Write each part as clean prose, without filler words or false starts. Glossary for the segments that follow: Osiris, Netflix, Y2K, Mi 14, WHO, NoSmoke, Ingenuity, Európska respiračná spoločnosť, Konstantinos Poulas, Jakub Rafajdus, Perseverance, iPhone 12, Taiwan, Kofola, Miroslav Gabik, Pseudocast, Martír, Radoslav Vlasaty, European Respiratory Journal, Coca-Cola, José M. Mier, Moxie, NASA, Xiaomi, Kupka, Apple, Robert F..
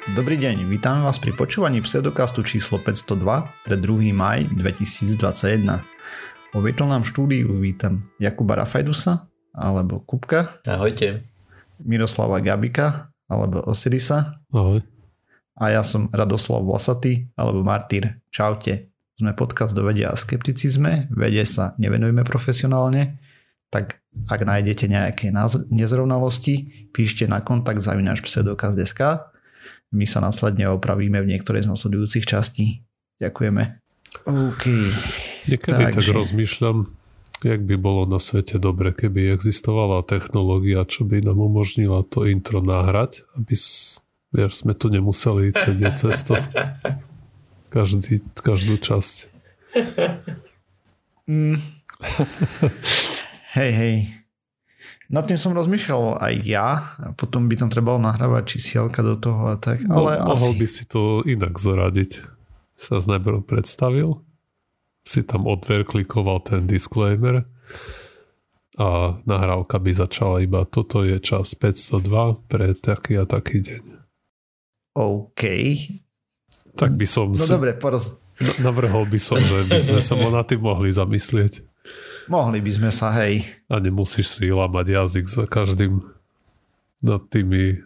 Dobrý deň, vítam vás pri počúvaní Pseudocastu číslo 502 pre 2. maj 2021. Vo virtuálnom štúdiu vítam Jakuba Rafajdusa, alebo Kupka. Ahojte. Miroslava Gabika, alebo Osirisa. Ahoj. A ja som Radoslav Vlasaty, alebo Martír. Čaute. Sme podcast do vedia a skepticizme, vede sa nevenujeme profesionálne, tak ak nájdete nejaké nezrovnalosti, píšte na kontakt@pseudocast.sk. My sa následne opravíme v niektorej z nasledujúcich častí. Ďakujeme. OK. Niekedy tak rozmýšľam, jak by bolo na svete dobre, keby existovala technológia, čo by nám umožnila to intro nahrať, aby sme tu nemuseli sedieť cesto. Každú časť. Hej. Nad tým som rozmýšľal aj ja a potom by tam trebalo nahrávať čísielka do toho a tak. Ale no, asi... Mohol by si to inak zoradiť. Sa najprv predstavil, si tam odverklikoval ten disclaimer a nahrávka by začala iba toto je čas 502 pre taký a taký deň. OK. Tak by som... No dobre, navrhol by som, že by sme sa na tým mohli zamyslieť. Mohli by sme sa, hej. A nemusíš si lámať jazyk za každým nad tými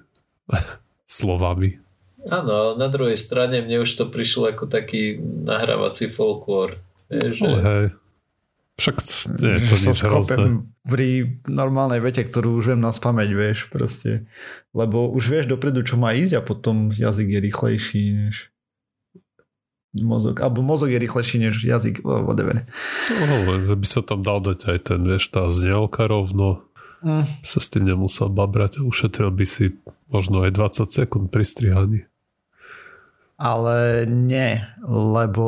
slovami. Áno, na druhej strane mne už to prišlo ako taký nahrávací folklór. Hej. Však nie, to sa skopem pri normálnej vete, ktorú už viem naspamäť, vieš, proste. Lebo už vieš dopredu, čo má ísť a potom jazyk je rýchlejší než... mozog, alebo mozog je rýchlejší než jazyk, whatever. No, by sa tam dal dať aj ten, vieš, tá znielka rovno. Sa s tým nemusel babrať a ušetril by si možno aj 20 sekúnd pri strihaní. Ale nie, lebo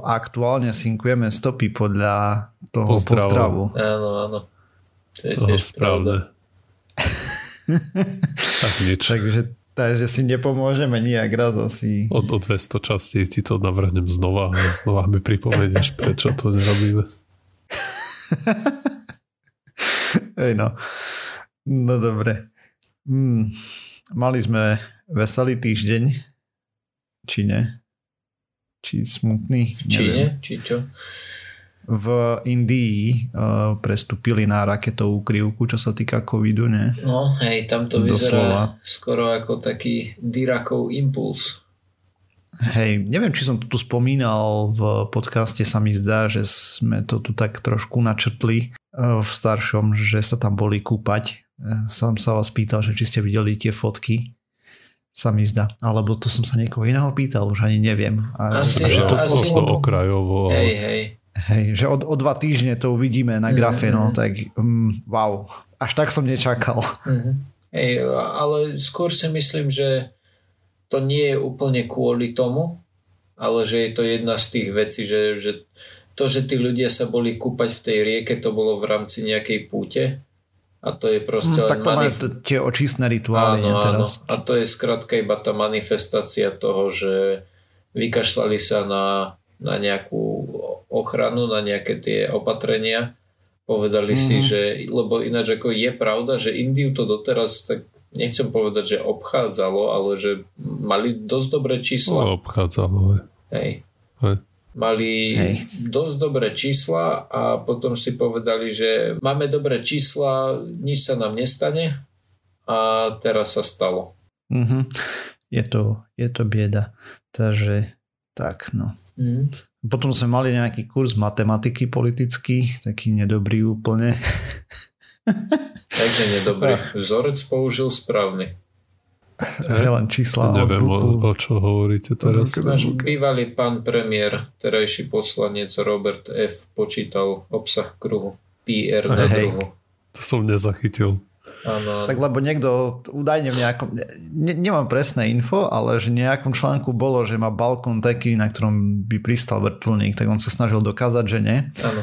aktuálne synkujeme stopy podľa toho pozdravu. Áno. To je tiež pravda. Tak nič. Takže si nepomôžeme nijak raz asi. O 200 častí ti to navrhnem znova a znova mi pripomenieš, prečo to nerobíme. Ej no. No dobre. Mali sme veselý týždeň. Či ne? Či smutný? V Číne? Či čo? V Indii prestúpili na raketovú krivku, čo sa týka covidu, ne? No hej, tam to vyzerá skoro ako taký Dyracov impuls. Hej, neviem, či som to tu spomínal v podcaste, sa mi zdá, že sme to tu tak trošku načrtli v staršom, že sa tam boli kúpať. Som sa vás pýtal, že či ste videli tie fotky. Sa mi zdá. Alebo to som sa niekoho iného pýtal, už ani neviem. Asi možno okrajovo. Hej. Hej, že o 2 týždne to uvidíme na grafe, no tak wow, až tak som nečakal. Hej, ale skôr si myslím, že to nie je úplne kvôli tomu, ale že je to jedna z tých vecí, že tí ľudia sa boli kúpať v tej rieke, to bolo v rámci nejakej púte a to je proste... tak to majú tie očistné rituály. Áno, teraz. Áno, a to je skrátka iba tá manifestácia toho, že vykašľali sa na nejakú ochranu, na nejaké tie opatrenia. Povedali si, že, lebo ináč ako je pravda, že Indiu to doteraz, tak nechcem povedať, že obchádzalo, ale že mali dosť dobré čísla. Obchádzalo. Hej. Mali dosť dobré čísla a potom si povedali, že máme dobré čísla, nič sa nám nestane a teraz sa stalo. Mm-hmm. Je to bieda. Takže tak, no. Potom sme mali nejaký kurz matematiky politický, taký nedobrý úplne. Takže nedobrý. Vzorec použil správny. Len čísla. Neviem, o čo hovoríte teraz. Náš bývalý pán premiér, terajší poslanec Robert F. počítal obsah kruhu. PR na druhu. To som nezachytil. Ano. Tak lebo niekto údajne v nejakom, nemám presné info, ale že v nejakom článku bolo, že má balkón taký, na ktorom by pristal vrtuľník, tak on sa snažil dokázať, že nie. Áno.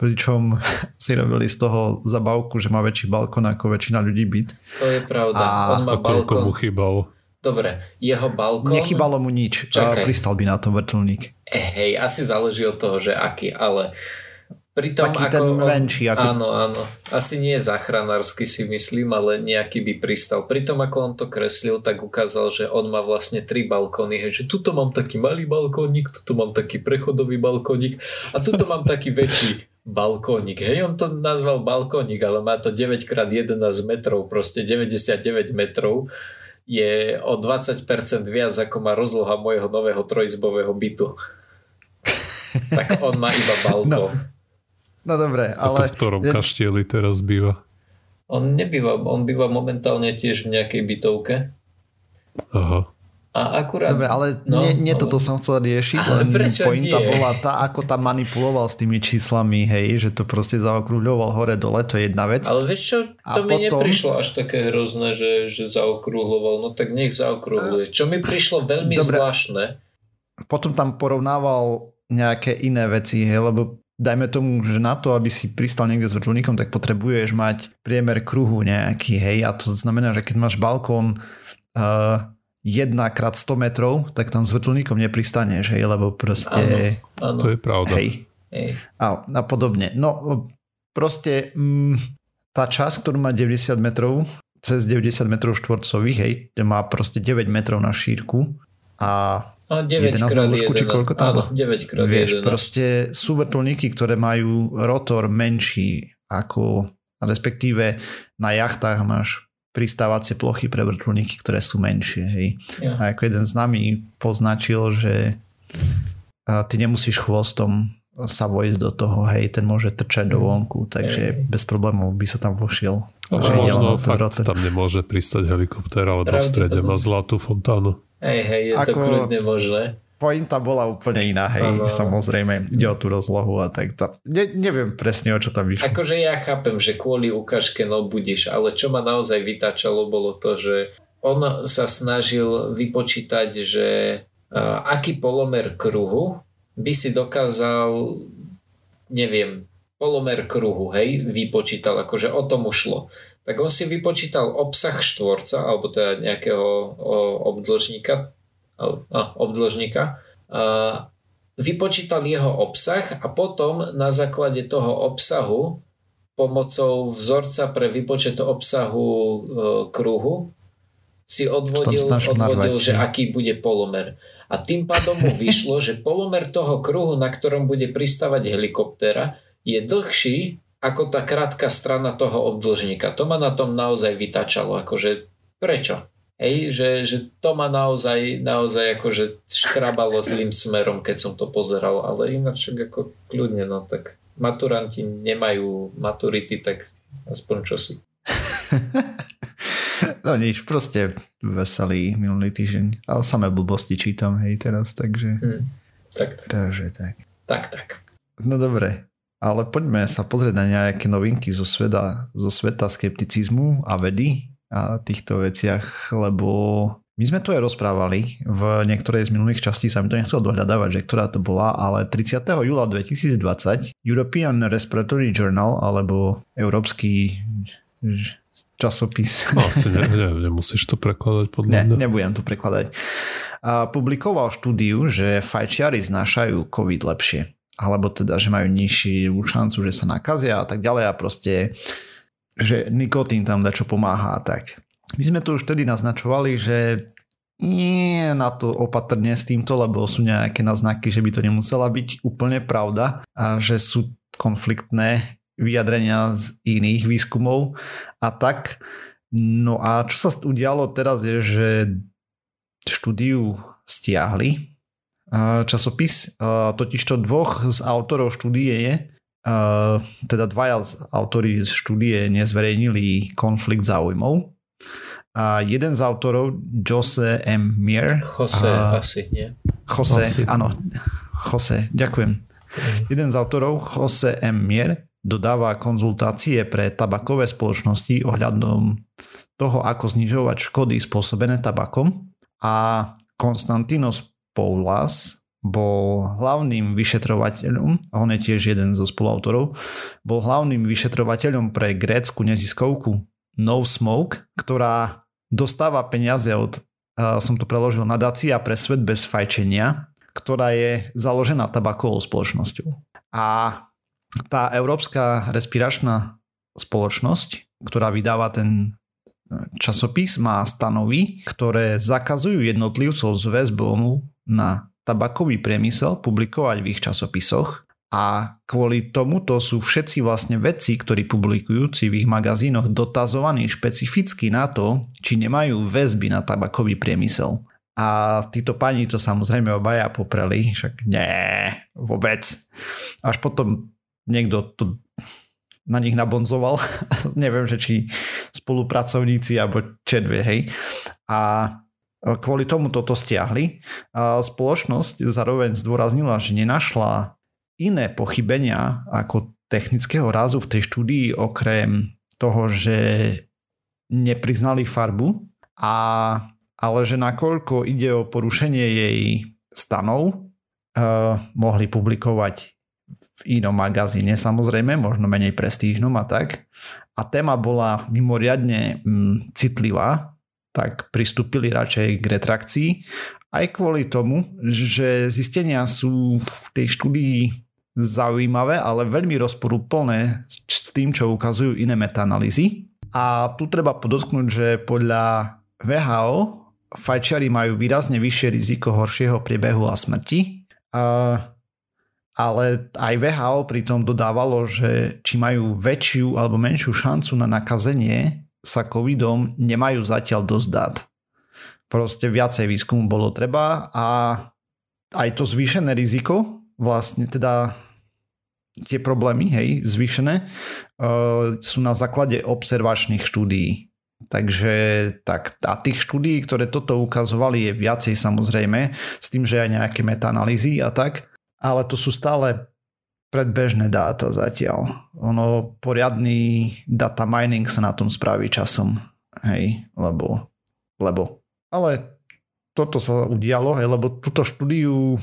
Pričom si robili z toho zabavku, že má väčší balkón ako väčšina ľudí byt. To je pravda. On má balkón. Mu chýbal. Dobre, jeho balkón... Nechýbalo mu nič. Pristal by na to vrtuľník. Hej, asi záleží od toho, že aký, ale... Pritom taký ako ten menší. Ako... Áno, áno. Asi nie záchranársky si myslím, ale nejaký by pristal. Pritom ako on to kreslil, tak ukázal, že on má vlastne 3 balkóny. Hej, že tuto mám taký malý balkónik, tuto mám taký prechodový balkónik a tuto mám taký väčší balkónik. Hej, on to nazval balkónik, ale má to 9x11 metrov, proste 99 metrov. Je o 20% viac, ako má rozloha mojho nového trojizbového bytu. Tak on má iba balkón. No. No dobre, ale... A to v ktorom kaštieli teraz býva? On nebýva, on býva momentálne tiež v nejakej bytovke. Aha. A akurát... Dobre, ale no, nie toto som chcel riešiť, ale pointa bola tá, ako tam manipuloval s tými číslami, hej, že to proste zaokrúhľoval hore-dole, to je jedna vec. Ale vieš čo, to mi neprišlo až také hrozné, že zaokrúhľoval, no tak nech zaokrúhľuje. Čo mi prišlo veľmi zvláštne. Potom tam porovnával nejaké iné veci, hej, lebo dajme tomu, že na to, aby si pristal niekde s vrtuľníkom, tak potrebuješ mať priemer kruhu nejaký, hej, a to znamená, že keď máš balkón 1x100 metrov, tak tam s vrtuľníkom nepristaneš, hej, lebo proste... Áno, áno. To je pravda. Hej. Hej. A podobne. No, proste tá časť, ktorú má 90 metrov, cez 90 metrov štvorcových, hej, má proste 9 metrov na šírku a 9 11 na dĺžku, či koľko tam bolo? 9x11. Vieš, proste sú vrtuľníky, ktoré majú rotor menší ako, respektíve na jachtách máš pristávacie plochy pre vrtuľníky, ktoré sú menšie. Hej. Ja. A ako jeden z nami poznačil, že ty nemusíš chvostom sa vojsť do toho, hej, ten môže trčať do vonku, takže bez problémov by sa tam vošiel. Ale možno fakt rotor. Tam nemôže pristať helikoptéra, alebo v strede má zlatú fontánu. Hej, je ako to kľudne možné. Pointa bola úplne iná, hej, ano. Samozrejme, ide o tú rozlohu a tak to. Neviem presne, o čo tam išlo. Akože ja chápem, že kvôli ukážke no budíš, ale čo ma naozaj vytáčalo, bolo to, že on sa snažil vypočítať, že aký polomer kruhu by si dokázal, neviem, polomer kruhu, hej, vypočítal, akože o tom ušlo. Tak on si vypočítal obsah štvorca, alebo teda nejakého obdĺžnika, vypočítal jeho obsah a potom na základe toho obsahu pomocou vzorca pre výpočet obsahu kruhu si odvodil, že aký bude polomer. A tým pádom mu vyšlo, že polomer toho kruhu, na ktorom bude pristávať helikoptéra, je dlhší ako tá krátka strana toho obdĺžnika. To ma na tom naozaj vytačalo. Akože prečo? Hej, že to ma naozaj akože škrabalo zlým smerom, keď som to pozeral. Ale ináč ako kľudne, no tak maturanti nemajú maturity, tak aspoň čosi. No nič, proste veselý minulý týždeň. Ale samé blbosti čítam, hej, teraz, takže... Tak. Takže tak. Tak. No dobre, ale poďme sa pozrieť na nejaké novinky zo sveta skepticizmu a vedy a týchto veciach, lebo my sme to aj rozprávali v niektorej z minulých častí, sa mi to nechcel dohľadávať, že ktorá to bola, ale 30. júla 2020 European Respiratory Journal, alebo Európsky... časopis. Asi nemusíš to prekladať podľa mňa. Nebudem to prekladať. Publikoval štúdiu, že fajčiari znášajú COVID lepšie. Alebo teda, že majú nižšiu šancu, že sa nakazia a tak ďalej a proste, že nikotín tam dačo pomáha a tak. My sme to už vtedy naznačovali, že nie na to opatrne s týmto, lebo sú nejaké náznaky, že by to nemusela byť úplne pravda a že sú konfliktné vyjadrenia z iných výskumov a tak. No a čo sa udialo teraz je, že štúdiu stiahli časopis, totižto dvoch z autorov štúdie, teda dvaja z autori z štúdie nezverejnili konflikt záujmov. A jeden z autorov, José M. Mier. José, ďakujem. Jeden z autorov, José M. Mier, dodáva konzultácie pre tabakové spoločnosti ohľadom toho, ako znižovať škody spôsobené tabakom. A Konstantinos Poulas bol hlavným vyšetrovateľom, on je tiež jeden zo spoluautorov, bol hlavným vyšetrovateľom pre grécku neziskovku NoSmoke, ktorá dostáva peniaze od, som to preložil, nadácia pre svet bez fajčenia, ktorá je založená tabakovou spoločnosťou. A tá Európska respiračná spoločnosť, ktorá vydáva ten časopis, má stanovy, ktoré zakazujú jednotlivcov s väzbou na tabakový priemysel publikovať v ich časopisoch, a kvôli tomuto sú všetci vlastne vedci, ktorí publikujúci v ich magazínoch, dotazovaní špecificky na to, či nemajú väzby na tabakový priemysel. A títo pani to samozrejme obaja popreli, však nie, vôbec. Až potom niekto to na nich nabonzoval. Neviem, že či spolupracovníci alebo čedve, hej. A kvôli tomu toto stiahli. A spoločnosť zároveň zdôraznila, že nenašla iné pochybenia ako technického rázu v tej štúdii, okrem toho, že nepriznali farbu, ale že nakoľko ide o porušenie jej stanov, mohli publikovať v inom magazíne, samozrejme, možno menej prestížnom a tak. A téma bola mimoriadne citlivá, tak pristúpili radšej k retrakcii, aj kvôli tomu, že zistenia sú v tej štúdii zaujímavé, ale veľmi rozporuplné s tým, čo ukazujú iné metaanalýzy. A tu treba podotknúť, že podľa WHO fajčiari majú výrazne vyššie riziko horšieho priebehu a smrti. Ale aj WHO pritom dodávalo, že či majú väčšiu alebo menšiu šancu na nakazenie sa covidom, nemajú zatiaľ dosť dát. Proste viacej výskumu bolo treba a aj to zvýšené riziko, vlastne teda tie problémy, hej, zvýšené, sú na základe observačných štúdií. Takže tak, a tých štúdií, ktoré toto ukazovali, je viacej samozrejme, s tým, že aj nejaké metaanalýzy a tak. Ale to sú stále predbežné dáta zatiaľ. Ono, poriadny data mining sa na tom spraví časom. Hej, lebo. Ale toto sa udialo, hej, lebo túto štúdiu,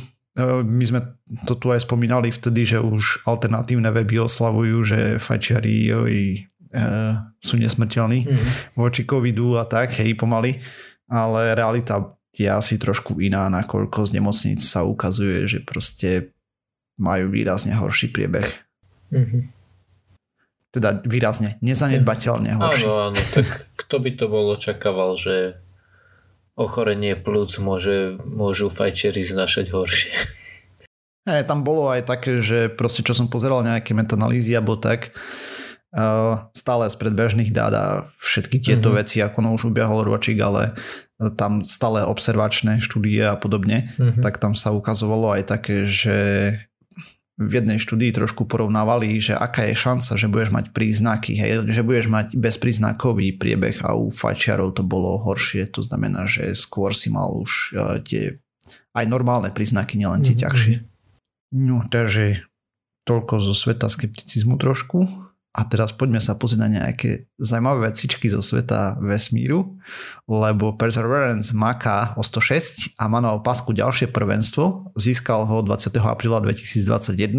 my sme to tu aj spomínali vtedy, že už alternatívne weby oslavujú, že fajčiari sú nesmrteľní voči covidu a tak, hej, pomaly. Ale realita je asi trošku iná, nakoľko z nemocníc sa ukazuje, že proste majú výrazne horší priebeh. Mm-hmm. Teda výrazne, nezanedbateľne horší. Áno, tak kto by to bol očakával, že ochorenie plúc môžu fajčeri znašať horšie. Tam bolo aj také, že proste čo som pozeral nejaké metaanalýzy alebo tak, stále z predbežných dát a všetky tieto veci, ako no už ubiahol ročík, ale tam stále observačné štúdie a podobne, tak tam sa ukazovalo aj také, že v jednej štúdii trošku porovnávali, že aká je šanca, že budeš mať príznaky, hej, že budeš mať bezpríznakový priebeh, a u fajčiarov to bolo horšie, to znamená, že skôr si mal už tie aj normálne príznaky, nielen tie ťažšie. No, takže toľko zo sveta skepticizmu trošku. A teraz poďme sa pozrieť na nejaké zaujímavé vecičky zo sveta vesmíru, lebo Perseverance maká o 106 a má na opasku ďalšie prvenstvo. Získal ho 20. apríla 2021.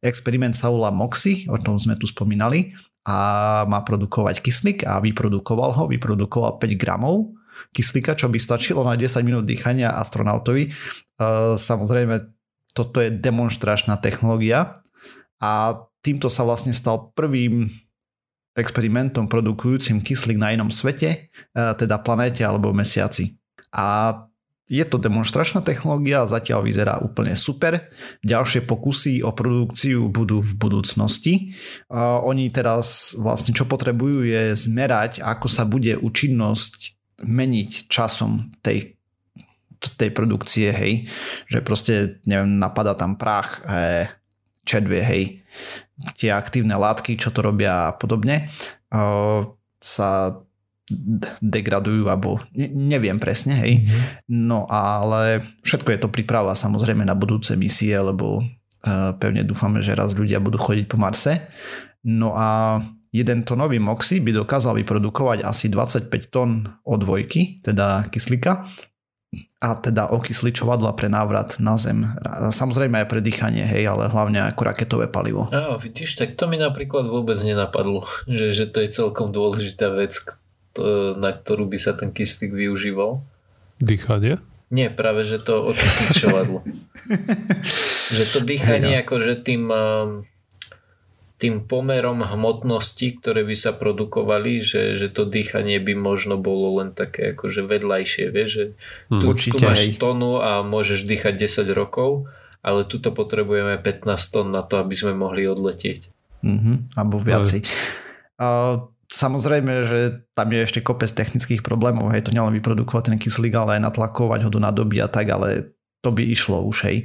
Experiment sa volá Moxie, o tom sme tu spomínali, a má produkovať kyslík a vyprodukoval 5 gramov kyslíka, čo by stačilo na 10 minút dýchania astronautovi. Samozrejme, toto je demonstračná technológia a týmto sa vlastne stal prvým experimentom produkujúcim kyslík na inom svete, teda planéte alebo mesiaci. A je to demonstračná technológia, zatiaľ vyzerá úplne super. Ďalšie pokusy o produkciu budú v budúcnosti. Oni teraz vlastne čo potrebujú je zmerať, ako sa bude účinnosť meniť časom tej produkcie, hej. Že proste, neviem, napadá tam prach, čedvie, hej, tie aktívne látky, čo to robia a podobne, sa degradujú, alebo neviem presne, hej. No ale všetko je to príprava samozrejme na budúce misie, lebo pevne dúfame, že raz ľudia budú chodiť po Marse. No a jeden tonový Moxie by dokázal vyprodukovať asi 25 tón odvojky, teda kyslíka, a teda okysličovadla pre návrat na Zem. Samozrejme aj pre dýchanie, hej, ale hlavne ako raketové palivo. Á, vidíš, tak to mi napríklad vôbec nenapadlo, že to je celkom dôležitá vec, na ktorú by sa ten kyslík využíval. Dýchanie? Nie, práve, že to okysličovadlo. Že to dýchanie, akože tým tým pomerom hmotnosti, ktoré by sa produkovali, že to dýchanie by možno bolo len také akože vedľajšie, vieš, že tu máš tonu a môžeš dýchať 10 rokov, ale tuto potrebujeme 15 tón na to, aby sme mohli odletieť. Alebo viacej. Samozrejme, že tam je ešte kopec technických problémov, hej, to nielen vyprodukovať ten kyslík, ale aj natlakovať ho do nádoby a tak, ale to by išlo už, hej.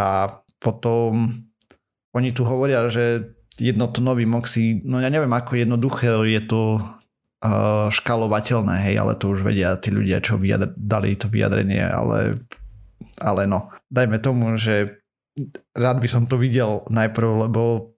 A potom oni tu hovoria, že jednotonový Moxie, no ja neviem, ako jednoduché je to škalovateľné, hej, ale to už vedia tí ľudia, čo dali to vyjadrenie, ale no, dajme tomu, že rád by som to videl najprv, lebo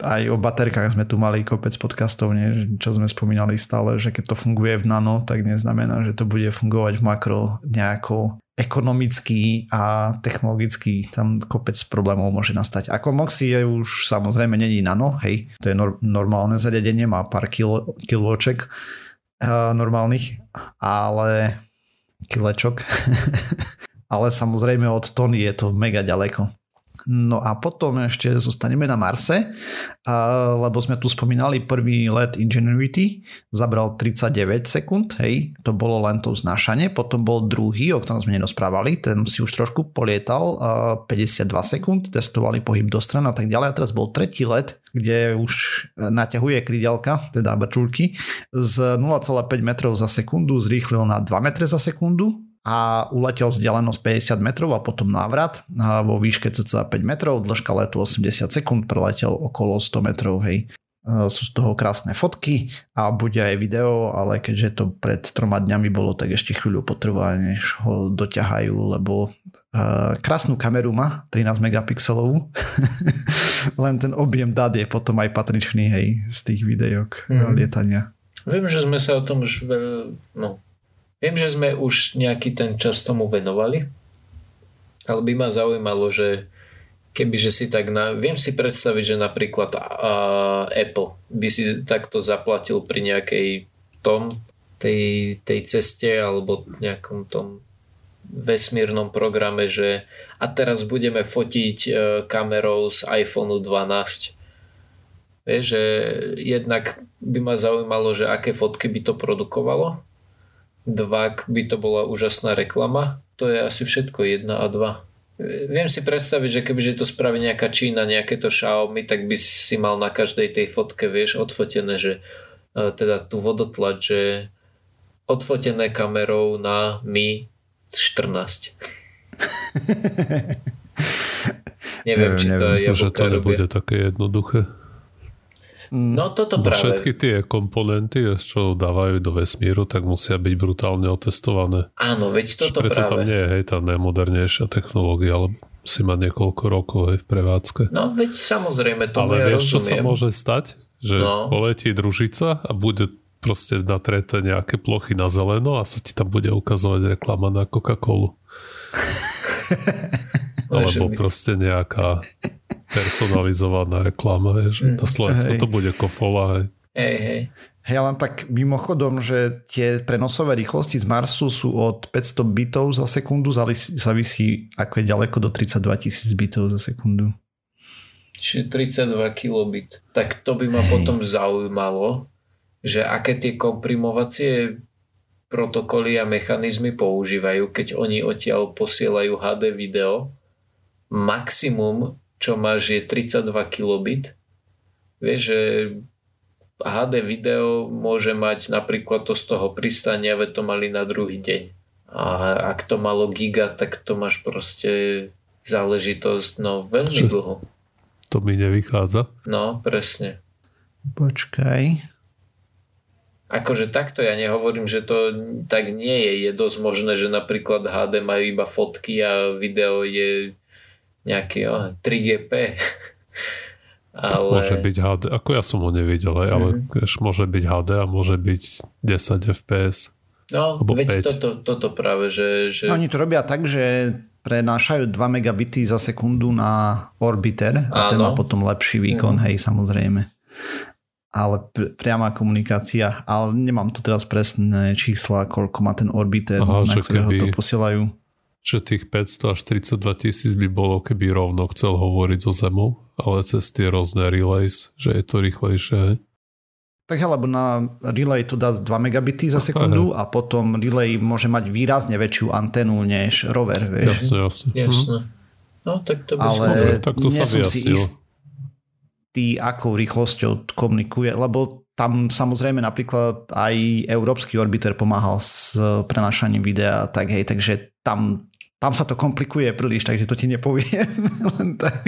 aj o baterkách sme tu mali kopec podcastov, nie? Čo sme spomínali stále, že keď to funguje v nano, tak neznamená, že to bude fungovať v makro nejako ekonomicky a technologicky. Tam kopec problémov môže nastať. Ako Moxie je už samozrejme není nano, hej, to je normálne zariadenie, má pár kilóček normálnych, ale kilečok. Ale samozrejme od tony je to mega ďaleko. No a potom ešte zostaneme na Marse, lebo sme tu spomínali prvý let Ingenuity, zabral 39 sekúnd, hej, to bolo len to vznášanie, potom bol druhý, o ktorom sme nerozprávali, ten si už trošku polietal, 52 sekúnd, testovali pohyb do stran a tak ďalej, a teraz bol tretí let, kde už naťahuje krydelka, teda brčulky, z 0,5 metrov za sekundu zrýchlil na 2 metre za sekundu, a uletel vzdialenosť 50 metrov a potom návrat a vo výške cca 5 metrov, dĺžka letu 80 sekúnd, preletel okolo 100 metrov, hej. Sú z toho krásne fotky a bude aj video, ale keďže to pred 3 dňami bolo, tak ešte chvíľu potrvá, než ho doťahajú, lebo krásnu kameru má, 13 megapixelovú, len ten objem dát je potom aj patričný, hej, z tých videok lietania. Viem, že sme sa o tom už Viem, že sme už nejaký ten čas tomu venovali, ale by ma zaujímalo, že kebyže si tak... Viem si predstaviť, že napríklad Apple by si takto zaplatil pri nejakej tej ceste alebo nejakom tom vesmírnom programe, že a teraz budeme fotiť kamerou z iPhone 12. Vieš, že jednak by ma zaujímalo, že aké fotky by to produkovalo. 2 by to bola úžasná reklama. To je asi všetko, 1 a 2. Viem si predstaviť, že kebyže to spraví nejaká Čína, nejaké to Xiaomi, tak by si mal na každej tej fotke, vieš, odfotené, že teda tu vodotlač, že odfotené kamerou na Mi 14. Neviem, či to je... Myslím, že to nebude také jednoduché. No toto práve. Všetky tie komponenty, čo dávajú do vesmíru, tak musia byť brutálne otestované. Áno, veď toto preto práve. Preto tam nie je, hej, tá najmodernejšia technológia, ale musí mať niekoľko rokov, hej, v prevádzke. No veď samozrejme, tomu ja rozumiem. Ale vieš, čo sa môže stať? Že poletí družica a bude proste natreté nejaké plochy na zeleno a sa ti tam bude ukazovať reklama na Coca-Colu. Alebo proste nejaká personalizovaná reklama, hej, že na Slovensku to bude Kofola. Hej, len tak mimochodom, že tie prenosové rýchlosti z Marsu sú od 500 bitov za sekundu, závisí ako je ďaleko, do 32 000 bitov za sekundu. Čiže 32 kilobit. Tak to by ma potom zaujímalo, že aké tie komprimovacie protokoly a mechanizmy používajú, keď oni odtiaľ posielajú HD video. Maximum, čo máš, je 32 kilobit. Vieš, že HD video môže mať napríklad to z toho pristania, veď to mali na druhý deň. A ak to malo giga, tak to máš proste záležitosť veľmi dlho. To mi nevychádza. No, presne. Počkaj... Akože takto ja nehovorím, že to tak nie je. Je dosť možné, že napríklad HD majú iba fotky a video je nejaký 3GP. Ale... Môže byť HD, ako ja som ho nevidel, ale môže byť HD a môže byť 10 FPS. No, veď toto práve, že... No, oni to robia tak, že prenášajú 2 megabity za sekundu na orbiter a ten má potom lepší výkon, hej, samozrejme. Ale priama komunikácia, ale nemám tu teraz presné čísla, koľko má ten orbiter, na ktorého to posielajú. že tých 500 až 32 000 by bolo, keby rovno chcel hovoriť so Zemou, ale cez tie rôzne relays, že je to rýchlejšie. Tak alebo na relay to dá 2 megabity za sekundu a potom relay môže mať výrazne väčšiu anténu než rover, vieš. Jasne. No tak to by som... Ale nie som si istý, akou rýchlosťou komunikuje, lebo tam samozrejme napríklad aj európsky orbiter pomáhal s prenášaním videa, tak hej, takže tam sa to komplikuje príliš, takže to ti nepoviem len tak.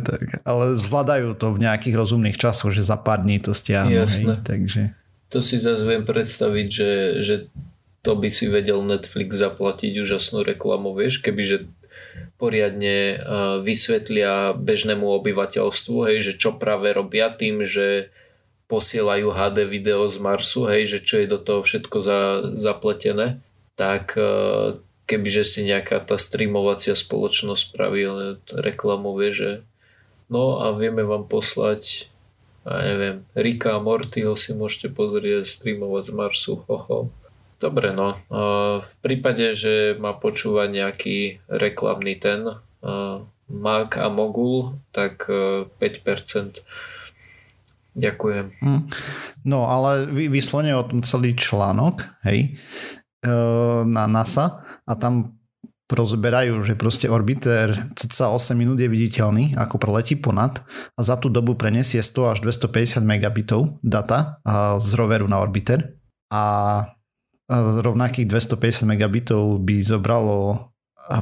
Tak. Ale zvládajú to v nejakých rozumných časoch, že za pár dní to stiahnu. Jasné. Hej, takže... To si zase viem predstaviť, že to by si vedel Netflix zaplatiť úžasnú reklamu, vieš, kebyže poriadne vysvetlia bežnému obyvateľstvu, hej, že čo práve robia tým, že posielajú HD video z Marsu, hej, že čo je do toho všetko zapletené, tak kebyže si nejaká tá streamovacia spoločnosť spraví reklamu, vie, že no a vieme vám poslať, ja neviem, Ricka a Mortyho si môžete pozrieť streamovať z Marsu, hoho. Dobre, no. V prípade, že ma počúva nejaký reklamný ten Mák a Mogul, tak 5%. Ďakujem. No, ale vyslovene o tom celý článok, hej, na NASA a tam rozberajú, že proste orbiter cca 8 minút je viditeľný, ako preletí ponad a za tú dobu prenesie 100 až 250 megabitov data z roveru na orbiter a rovnakých 250 megabitov by zobralo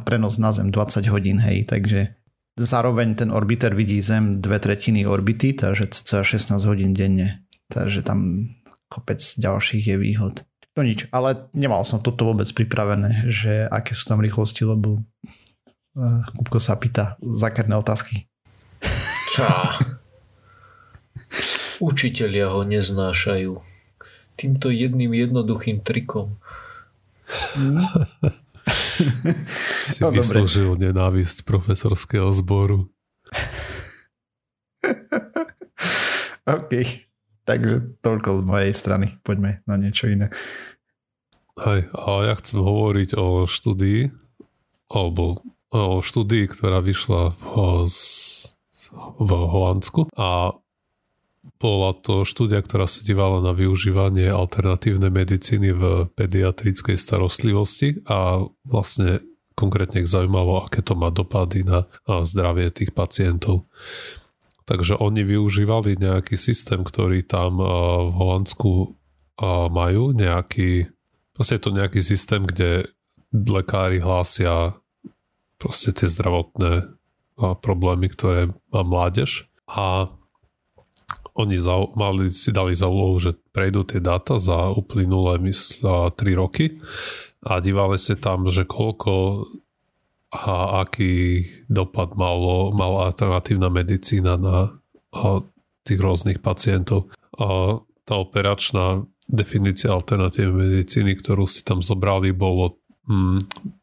prenos na Zem 20 hodín, hej, takže zároveň ten orbiter vidí Zem 2/3 orbity, takže cca 16 hodín denne, takže tam kopec ďalších je výhod. No nič, ale nemal som toto vôbec pripravené, že aké sú tam rýchlosti, lebo Kupko sa pýta zákerné otázky. Čo? Učitelia ho neznášajú. Týmto jedným jednoduchým trikom. Si no, vyslúžil nenávisť profesorského zboru. OK. Takže toľko z mojej strany. Poďme na niečo iné. Hej, a ja chcem hovoriť o štúdii, alebo o štúdii, ktorá vyšla v Holandsku a bola to štúdia, ktorá sa dívala na využívanie alternatívnej medicíny v pediatrickej starostlivosti a vlastne konkrétne ich zaujímalo, aké to má dopady na zdravie tých pacientov. Takže oni využívali nejaký systém, ktorý tam v Holandsku majú. Proste je to nejaký systém, kde lekári hlásia proste tie zdravotné problémy, ktoré má mládež a oni si dali za úlohu, že prejdú tie dáta za uplynulé 3 roky a dívali sa tam, že koľko a aký dopad mala alternatívna medicína na tých rôznych pacientov. A tá operačná definícia alternatívnej medicíny, ktorú si tam zobrali, bolo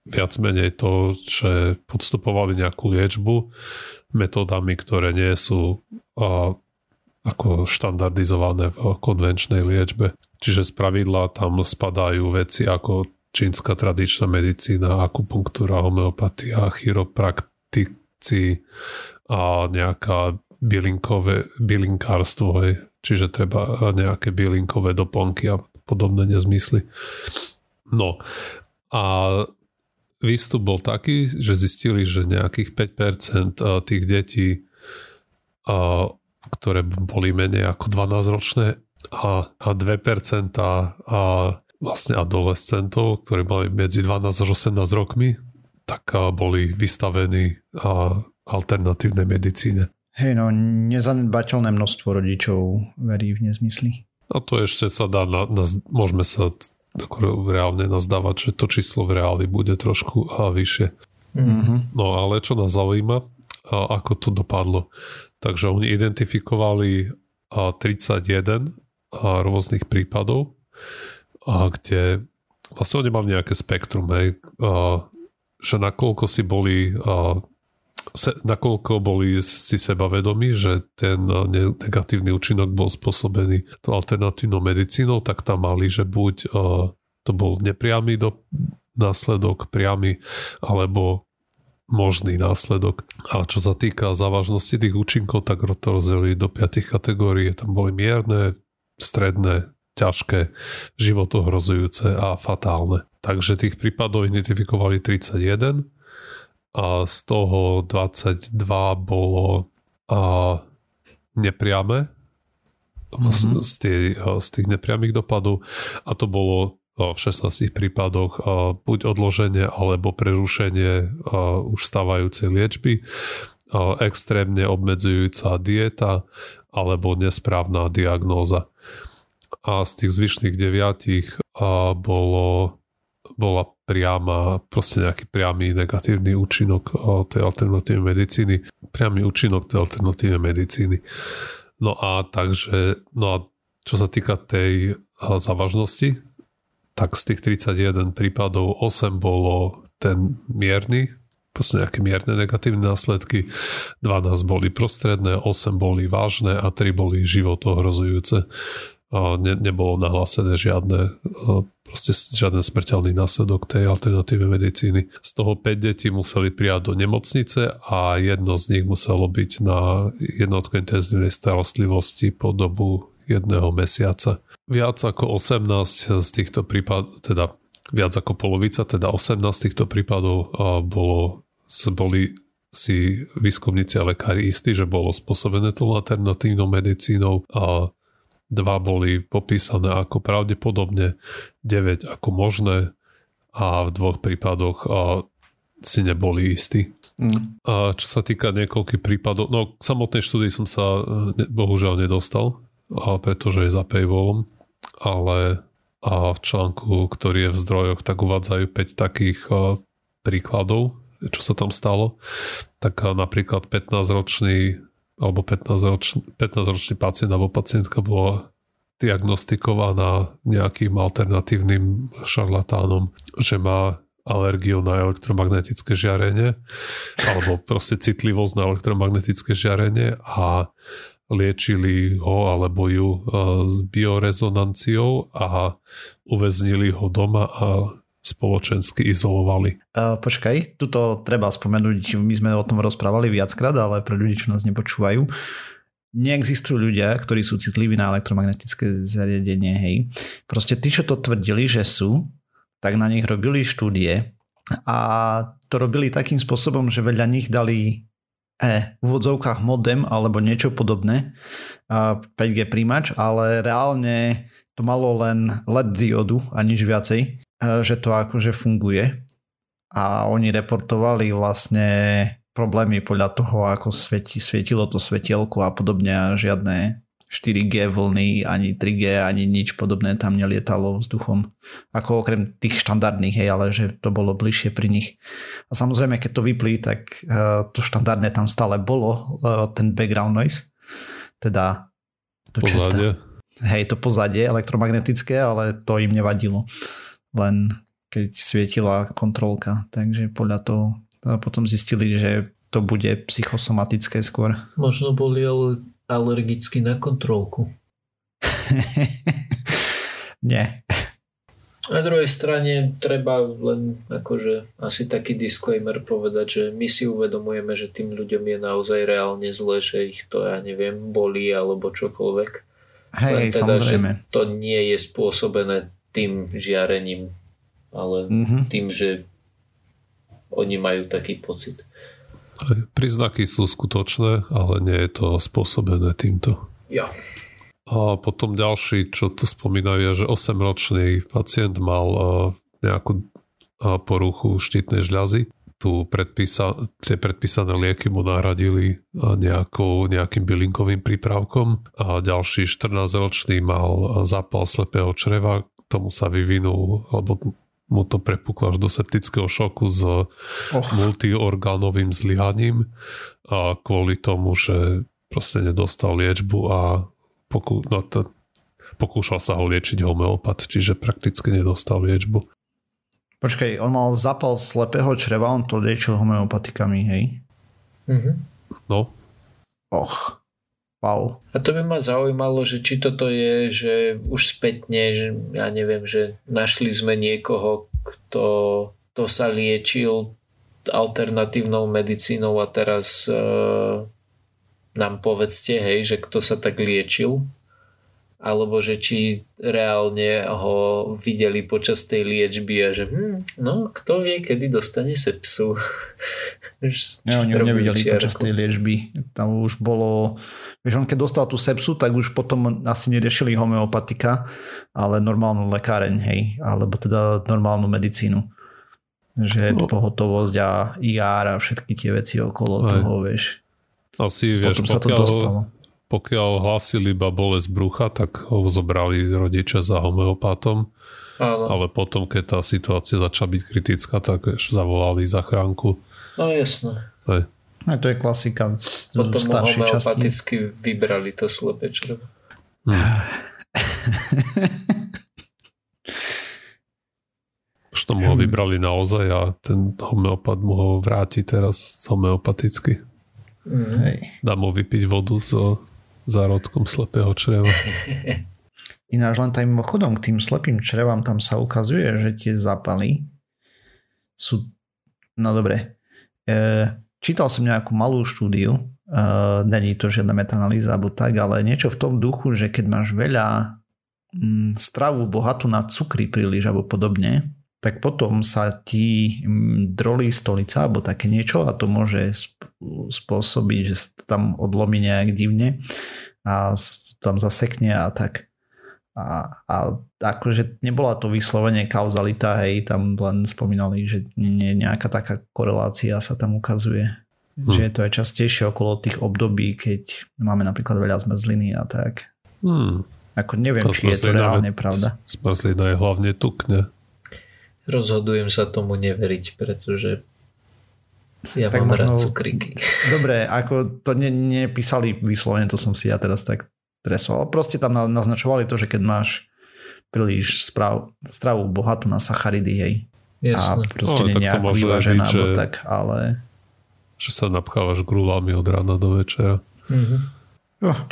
viac menej to, že podstupovali nejakú liečbu metódami, ktoré nie sú ako štandardizované v konvenčnej liečbe. Čiže spravidla tam spadajú veci ako čínska tradičná medicína, akupunktúra, homeopatia, chiropraktici a nejaká bylinkárstvo. Hej. Čiže treba nejaké bylinkové doplnky a podobné nezmysly. No a výstup bol taký, že zistili, že nejakých 5% tých detí ktoré boli menej ako 12-ročné a 2% a vlastne adolescentov, ktorí mali medzi 12 až 18 rokmi, tak boli vystavení alternatívnej medicíne. Hej, no nezanedbateľné množstvo rodičov verí v nezmysly. A to ešte sa dá, môžeme sa reálne nazdávať, že to číslo v reáli bude trošku vyššie. Mm-hmm. No ale čo nás zaujíma, ako to dopadlo. Takže oni identifikovali 31 rôznych prípadov, kde vlastne oni mali nejaké spektrum, že nakoľko boli si sebavedomí, že ten negatívny účinok bol spôsobený tou alternatívnou medicínou, tak tam mali, že buď to bol nepriamy následok, priamy alebo možný následok. A čo sa týka závažnosti tých účinkov, tak to rozdelili do 5 kategórií. Tam boli mierne, stredné, ťažké, životohrozujúce a fatálne. Takže tých prípadov identifikovali 31 a z toho 22 bolo nepriame z tých nepriamých dopadov a to bolo v 16 prípadoch buď odloženie alebo prerušenie už stávajúcej liečby, extrémne obmedzujúca dieta alebo nesprávna diagnóza. A z tých zvyšných 9 bola priama, proste nejaký priamy negatívny účinok tej alternatívnej medicíny. Priamy účinok tej alternatívnej medicíny. No a čo sa týka tej závažnosti, tak z tých 31 prípadov 8 bolo ten mierny, proste nejaké mierne negatívne následky, 12 boli prostredné, 8 boli vážne a 3 boli životohrozujúce. Nebolo nahlásené žiaden smrteľný následok tej alternatívnej medicíny. Z toho 5 detí museli prijať do nemocnice a jedno z nich muselo byť na jednotku intenzívnej starostlivosti po dobu jedného mesiaca. Viac ako 18 z týchto prípadov, teda viac ako polovica, teda 18 z týchto prípadov boli si výskumníci a lekári istí, že bolo spôsobené tou alternatívnou medicínou a 2 boli popísané ako pravdepodobne, 9 ako možné a v 2 prípadoch si neboli istí. A čo sa týka niekoľkých prípadov, k samotnej štúdii som sa bohužiaľ nedostal, pretože je za paywallom, ale v článku, ktorý je v zdrojoch, tak uvádzajú 5 takých príkladov, čo sa tam stalo. Tak napríklad 15-ročný pacient alebo pacientka bola diagnostikovaná nejakým alternatívnym šarlatánom, že má alergiu na elektromagnetické žiarenie alebo proste citlivosť na elektromagnetické žiarenie a liečili ho alebo ju s biorezonanciou a uväznili ho doma a spoločensky izolovali. Počkaj, tuto treba spomenúť, my sme o tom rozprávali viackrát, ale pre ľudí, čo nás nepočúvajú, neexistujú ľudia, ktorí sú citliví na elektromagnetické zariadenie, hej. Proste tí, čo to tvrdili, že sú, tak na nich robili štúdie a to robili takým spôsobom, že vedľa nich dali v úvodzovkách modem alebo niečo podobné, 5G príjimač, ale reálne to malo len LED diodu a nič viacej, že to akože funguje a oni reportovali vlastne problémy podľa toho, ako svietilo to svetielko a podobne a žiadne 4G vlny, ani 3G, ani nič podobné tam nelietalo vzduchom. Ako okrem tých štandardných, hej, ale že to bolo bližšie pri nich. A samozrejme, keď to vyplí, tak to štandardné tam stále bolo, ten background noise, teda to pozadie. Hej, to pozadie elektromagnetické, ale to im nevadilo. Len keď svietila kontrolka. Takže podľa toho potom zistili, že to bude psychosomatické skôr. Možno boli alergickí na kontrolku. Nie. Na druhej strane treba len akože asi taký disclaimer povedať, že my si uvedomujeme, že tým ľuďom je naozaj reálne zle, že ich to, bolí alebo čokoľvek. Hej, teda, samozrejme. To nie je spôsobené tým žiarením, ale tým, že oni majú taký pocit. Príznaky sú skutočné, ale nie je to spôsobené týmto. Ja. A potom ďalší, čo tu spomínajú, je, že 8-ročný pacient mal nejakú poruchu štítnej žľazy. Tie predpísané lieky mu nahradili nejakým bylinkovým prípravkom. A ďalší 14-ročný mal zápal slepého čreva, tomu sa vyvinul, alebo mu to prepuklo až do septického šoku s multiorgánovým zlyhaním a kvôli tomu, že proste nedostal liečbu a pokúšal sa ho liečiť homeopat, čiže prakticky nedostal liečbu. Počkaj, on mal zápal slepého čreva, on to liečil homeopatikami, hej? No. Wow. A to by ma zaujímalo, že či toto je, že už spätne, že ja neviem, že našli sme niekoho, kto sa liečil alternatívnou medicínou a teraz nám povedzte, hej, že kto sa tak liečil, alebo že či reálne ho videli počas tej liečby a že kto vie, kedy dostane sepsu. Ne, oni ho nevideli počas tej liečby. Tam už bolo... Vieš, on keď dostal tú sepsu, tak už potom asi neriešili homeopatika, ale normálnu lekáreň, hej. Alebo teda normálnu medicínu. Že pohotovosť a IR a všetky tie veci okolo toho, vieš. Asi, vieš, potom sa to dostalo. Pokiaľ hlásili iba bolesť brucha, tak ho zobrali rodičia za homeopátom. Áno. Ale potom, keď tá situácia začala byť kritická, tak vieš, zavolali zachránku. No jasné. Aj to je klasika. Potom homeopaticky vybrali to slepé črevo. Už to mu ho vybrali naozaj a ten homeopat mu ho vráti teraz homeopaticky. Dá mu vypiť vodu so zárodkom slepého čreva. Ináč len tým mimochodom k tým slepým črevám tam sa ukazuje, že tie zápaly sú... No dobre. Čítal som nejakú malú štúdiu, není to žiadna metanalýza alebo tak, ale niečo v tom duchu, že keď máš veľa stravu bohatú na cukry príliš alebo podobne, tak potom sa ti drolí stolica alebo také niečo a to môže spôsobiť, že sa to tam odlomí nejak divne a tam zasekne a tak. A akože nebola to vyslovene kauzalita, hej, tam len spomínali, že nejaká taká korelácia sa tam ukazuje. Že je to aj častejšie okolo tých období, keď máme napríklad veľa zmrzliny a tak. Ako neviem, či je to reálne pravda. Zmrzlina je hlavne tukne. Rozhodujem sa tomu neveriť, pretože ja tak mám možno rád cukríky. Dobre, ako to nepísali vyslovene, to som si ja teraz tak tresol. Proste tam naznačovali to, že keď máš príliš stravu bohatú na sacharidy, hej. Jasne. A proste nejakú vyvážená, alebo tak, ale... Že sa napchávaš grúlami od rána do večera.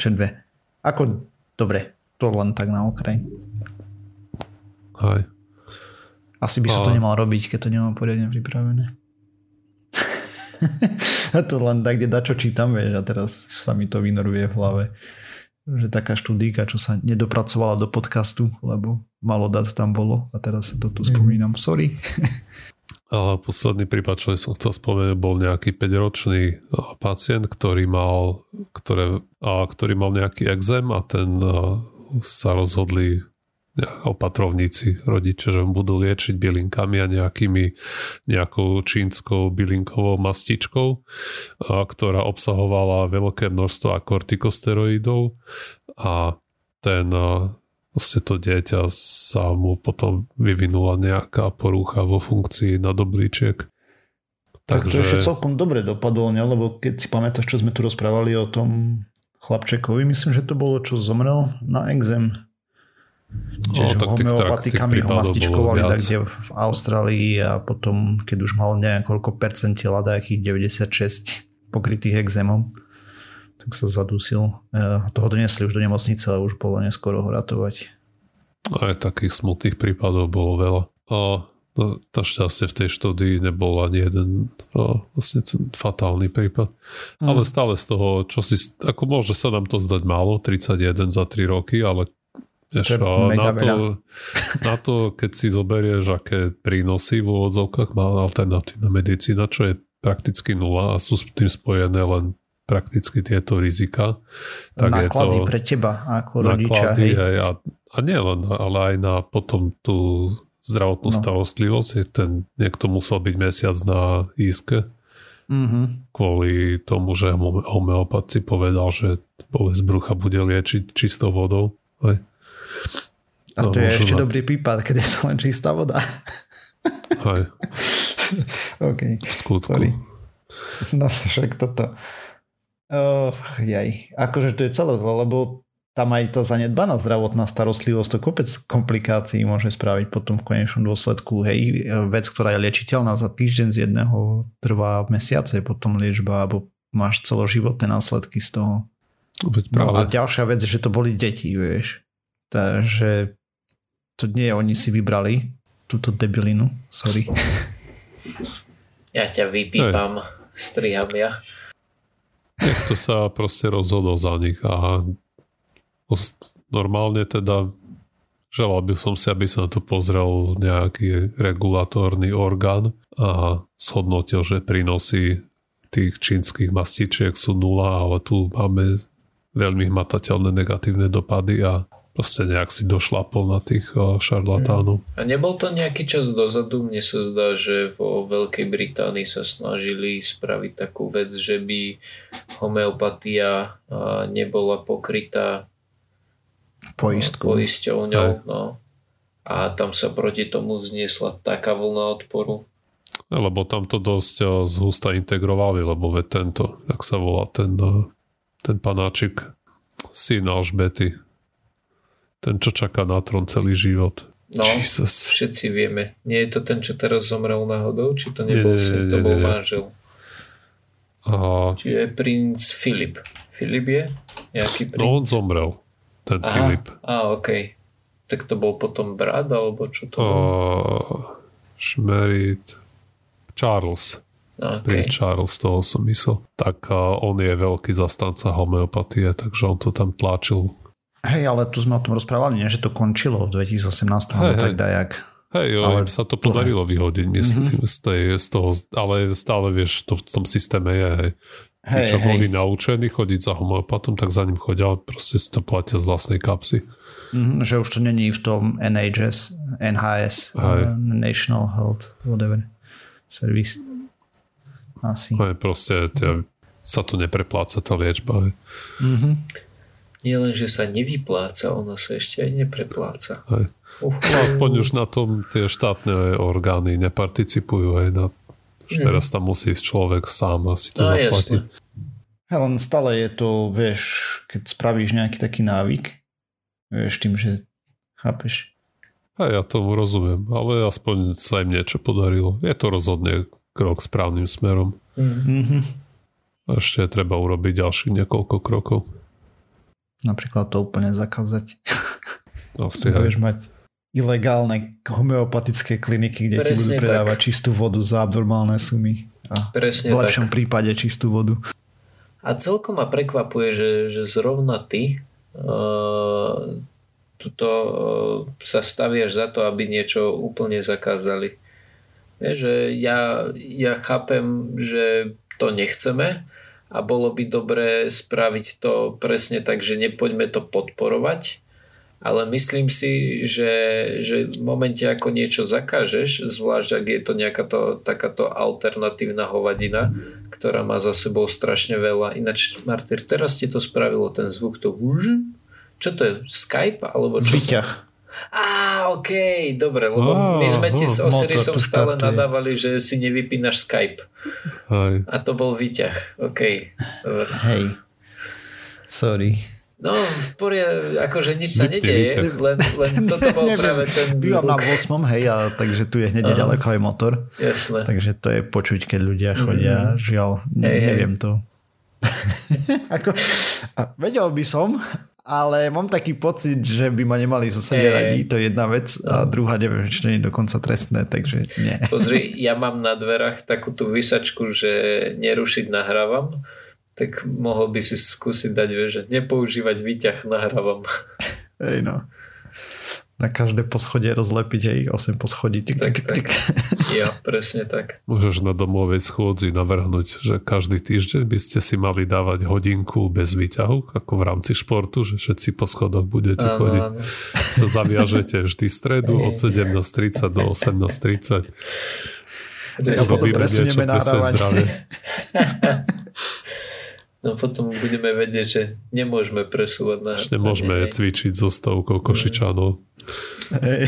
Červe. Ako, dobre, to len tak na okraj. Hej. Asi by som to nemal robiť, keď to nemám poriadne pripravené. To len tak, kde dačo čítam, vieš, a teraz sa mi to vynoruje v hlave. Že taká štúdíka, čo sa nedopracovala do podcastu, lebo malo dát tam bolo a teraz sa to tu spomínam. Sorry. A posledný prípad, čo som chcel spomenúť, bol nejaký 5-ročný pacient, ktorý mal nejaký exém a ten sa rozhodli opatrovníci, rodiče, že budú liečiť bylinkami a nejakou čínskou bylinkovou mastičkou, ktorá obsahovala veľké množstvo kortikosteroidov a to dieťa sa mu potom vyvinula nejaká porucha vo funkcii nadobličiek. Tak to ešte celkom dobre dopadlo, ne? Lebo keď si pamätáš, čo sme tu rozprávali o tom chlapčekovi, myslím, že to bolo, čo zomrel na exém. Čiže homeopatikami ho mastičkovali takde v Austrálii a potom, keď už mal niekoľko percentie ľadajakých 96 pokrytých exémom, tak sa zadusil. Toho donesli už do nemocnice, ale už bolo neskoro ho ratovať. Aj takých smutných prípadov bolo veľa. Tá šťastie v tej štúdii nebol ani jeden fatálny prípad. Ale stále z toho, ako môže sa nám to zdať málo, 31 za 3 roky, ale na to, keď si zoberieš, aké prínosy v úvodzovkách má alternatívna medicína, čo je prakticky nula a sú s tým spojené len prakticky tieto rizika. Tak náklady je to, pre teba ako rodiča. Hej. A nie len, ale aj na potom tú zdravotnú starostlivosť. Niekto musel byť mesiac na iske. Kvôli tomu, že homeopat si povedal, že bolesť brucha bude liečiť čistou vodou. Hej. A to je ešte dobrý prípad, keď je to len čistá voda. Hej. Okay. V skutku. Sorry. No však toto. Akože to je celé zle, lebo tam aj tá zanedbaná zdravotná starostlivosť, to kopec komplikácií môže spraviť potom v konečnom dôsledku. Hej, vec, ktorá je liečiteľná za týždeň z jedného trvá mesiace, potom liečba, alebo máš celoživotné následky z toho. No a ďalšia vec, že to boli deti, vieš. Takže to nie oni si vybrali túto debilinu, sorry. Ja ťa vypípam, striham ja. Niekto sa proste rozhodol za nich a normálne teda želal by som si, aby sa na to pozrel nejaký regulatórny orgán a shodnotil, že prínosy tých čínskych mastičiek sú nula, ale tu máme veľmi hmatateľné negatívne dopady a proste nejak si došla na tých šarlatánov. A nebol to nejaký čas dozadu? Mne sa zdá, že vo Veľkej Británii sa snažili spraviť takú vec, že by homeopatia nebola pokrytá poisťovňou. No. A tam sa proti tomu vzniesla taká vlna odporu. Lebo tam to dosť zhusta integrovali, lebo tento, jak sa volá ten panáčik, syn Alžbety. Ten, čo čaká na trón celý život. No, Jesus. Všetci vieme. Nie je to ten, čo teraz zomrel náhodou? Či to nebol syn? To bol manžel. Čiže princ Filip. Filip je? Nejaký princ? No, on zomrel. Ten Filip. Okej. Tak to bol potom brat, alebo čo to bol? Šmerit. Charles. Okay. Charles, toho som myslel. Tak on je veľký zastanca homeopatie, takže on to tam tlačil. Hej, ale tu sme o tom rozprávali, nie? Že to končilo v 2018. Hej, tak dajak. Hej, jo, ale sa to podarilo vyhodiť, myslím, z toho, ale stále vieš, to v tom systéme je, hej. Tí, čo boli naučení chodiť za homeopatom, tak za ním chodia, proste si to platia z vlastnej kapsy. Že už to není v tom NHS, National Health, whatever, service. Asi. Hej, proste sa to neprepláca, tá liečba, hej. Mhm. Nie len, že sa nevypláca, ona sa ešte aj neprepláca. No, aspoň už na tom tie štátne orgány neparticipujú. Teraz tam musí človek sám asi to zaplatiť. Len stále je to, vieš, keď spravíš nejaký taký návyk, vieš tým, že chápeš. Ja tomu rozumiem, ale aspoň sa im niečo podarilo. Je to rozhodne krok správnym smerom. Mm-hmm. Ešte treba urobiť ďalších niekoľko krokov. Napríklad to úplne zakázať. Asi aj. Budeš mať ilegálne homeopatické kliniky, kde presne ti budú predávať čistú vodu za abnormálne sumy. A presne v lepšom prípade čistú vodu. A celkom ma prekvapuje, že zrovna ty sa staviaš za to, aby niečo úplne zakázali. Že ja chápem, že to nechceme, a bolo by dobré spraviť to presne tak, že nepoďme to podporovať, ale myslím si, že v momente, ako niečo zakážeš, zvlášť ak je to nejaká takáto alternatívna hovadina, ktorá má za sebou strašne veľa. Ináč, Martír, teraz ti to spravilo ten zvuk, to čo to je? Skype? Alebo čo? Výťah. Okej, dobre, lebo my sme ti s Osirisom stále nadávali, že si nevypínaš Skype. Hej. A to bol výťah. Okej. Hej. Sorry. No, v poriadku, akože nič sa nedeje, len toto bol práve ten výbuch. Bývam na 8, hej, a takže tu je hneď ďaleko aj motor. Jasné. Takže to je počuť, keď ľudia chodia. Žiaľ, neviem to. Vedel by som, ale mám taký pocit, že by ma nemali susedia radi, to je jedna vec, a druhá neviem, či to nie je dokonca trestné, takže nie. Pozri, ja mám na dverách takú tú vysačku, že nerušiť nahrávam, tak mohol by si skúsiť dať, že nepoužívať výťah nahrávam. Hej, no. Na každé poschodie rozlepiť, hej, 8 poschodí. Tak. Jo, presne tak. Môžeš na domovej schôdzi navrhnúť, že každý týždeň by ste si mali dávať hodinku bez výťahu, ako v rámci športu, že všetci po schodoch budete chodiť. Sa zaviažete vždy stredu od 17:30 do 18:30. Ja potom presunieme nahrávať. No potom budeme vedieť, že nemôžeme presúvať na... Nemôžeme cvičiť so stovkou Košičanov. Hey.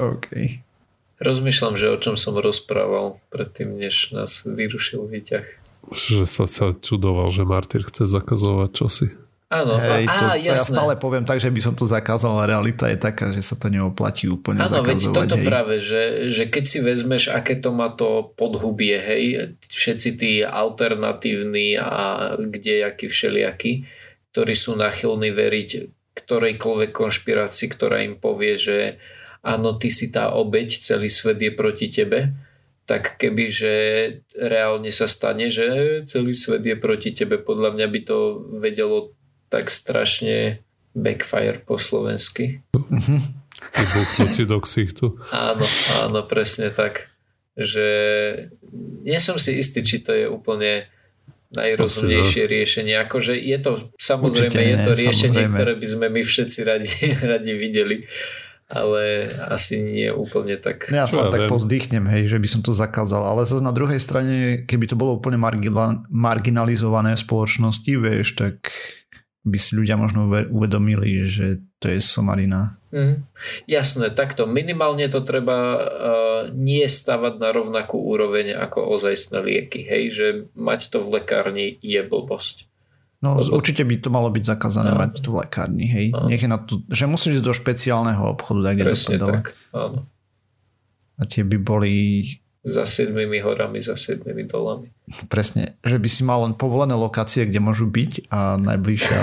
OK. Rozmýšľam, že o čom som rozprával predtým, než nás vyrušil výťah. Že sa čudoval, že Martír chce zakazovať čosi. Áno, ja stále poviem tak, že by som to zakázal, ale realita je taká, že sa to neoplatí úplne zakazovať. Áno, veď toto práve, že keď si vezmeš, aké to má to podhubie, hej, všetci tí alternatívni a kdejakí všelijakí, ktorí sú nachylní veriť ktorejkoľvek konšpirácii, ktorá im povie, že áno, ty si tá obeť, celý svet je proti tebe, tak keby, že reálne sa stane, že celý svet je proti tebe, podľa mňa by to vedelo tak strašne backfire po slovensky. Ty bol proti do ksichtu. Áno, presne tak. Že nie som si istý, či to je úplne najrozumnejšie riešenie. Akože je to, samozrejme, určite je to riešenie, samozrejme, ktoré by sme my všetci radi videli. Ale asi nie úplne tak. Ja sa tak povzdychnem, hej, že by som to zakázal. Ale zase na druhej strane, keby to bolo úplne marginalizované v spoločnosti, vieš, tak by si ľudia možno uvedomili, že to je somarina. Jasné, takto. Minimálne to treba nie stavať na rovnakú úroveň ako ozajstné lieky. Hej, že mať to v lekárni je blbosť. No určite by to malo byť zakázané mať tu v lekárni, hej. Nech je na to, že musíš ísť do špeciálneho obchodu, tak kde to dole. Áno. A tie by boli za 7 horami, za 7 dolami. Presne, že by si mal len povolené lokácie, kde môžu byť, a najbližšie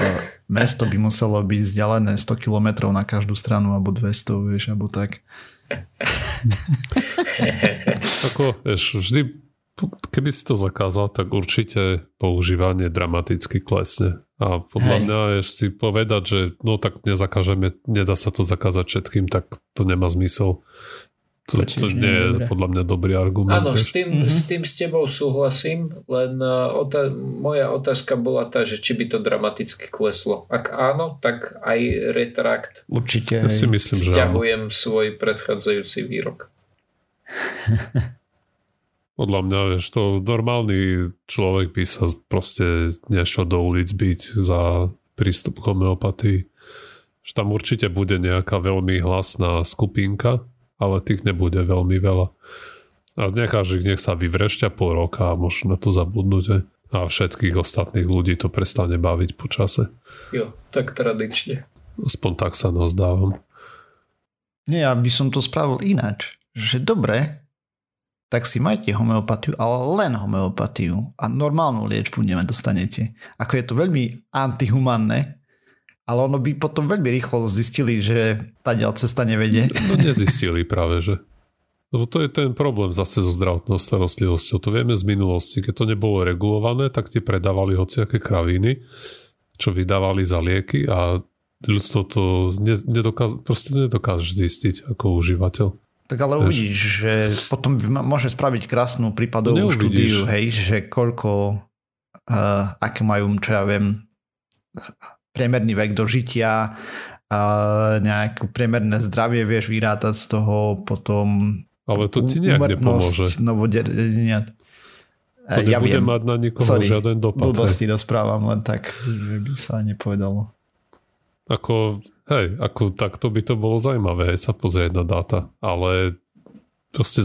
mesto by muselo byť vzdialené 100 km na každú stranu alebo 200, vieš, alebo tak. Tako, vždy keby si to zakázal, tak určite používanie dramaticky klesne. A podľa mňa si povedať, že no tak nezakážeme, nedá sa to zakázať všetkým, tak to nemá zmysel. To nie je podľa mňa dobrý argument. Áno, s tým s tebou súhlasím, len moja otázka bola tá, že či by to dramaticky kleslo. Ak áno, tak aj retrakt. Určite. Ja si myslím, že sťahujem svoj predchádzajúci výrok. Podľa mňa, vieš, to normálny človek by sa proste nešiel do ulic byť za prístup k homeopatii. Že tam určite bude nejaká veľmi hlasná skupinka, ale tých nebude veľmi veľa. A necháš ich, nech sa vyvrešťa pol roka a môžu na to zabudnúť. A všetkých ostatných ľudí to prestane baviť po čase. Jo, tak tradične. Aspoň tak sa nazdávam. Nie, ja by som to spravil ináč. Že dobre, tak si majte homeopatiu, ale len homeopatiu, a normálnu liečbu nedostanete. Ako je to veľmi antihumanné, ale ono by potom veľmi rýchlo zistili, že tá ďal cesta nevedie. No nezistili práve, že. Lebo to je ten problém zase so zdravotnou starostlivosťou. To vieme z minulosti. Keď to nebolo regulované, tak ti predávali hociaké kraviny, čo vydávali za lieky, a ľudstvo to nedokáže zistiť ako užívateľ. Tak ale uvidíš, že potom môže spraviť krásnu prípadovú štúdiu, hej, že koľko, aké majú, čo ja viem, priemerný vek dožitia, nejaké priemerné zdravie, vieš, vyrátať z toho, potom. Ale to ti nejak nepomôže. Novoderenia. To nebude mať na nikoho žiaden dopad. Blbosti rozprávam len tak, že by sa nepovedalo. Ako takto by to bolo zaujímavé sa pozrieť na dáta, ale proste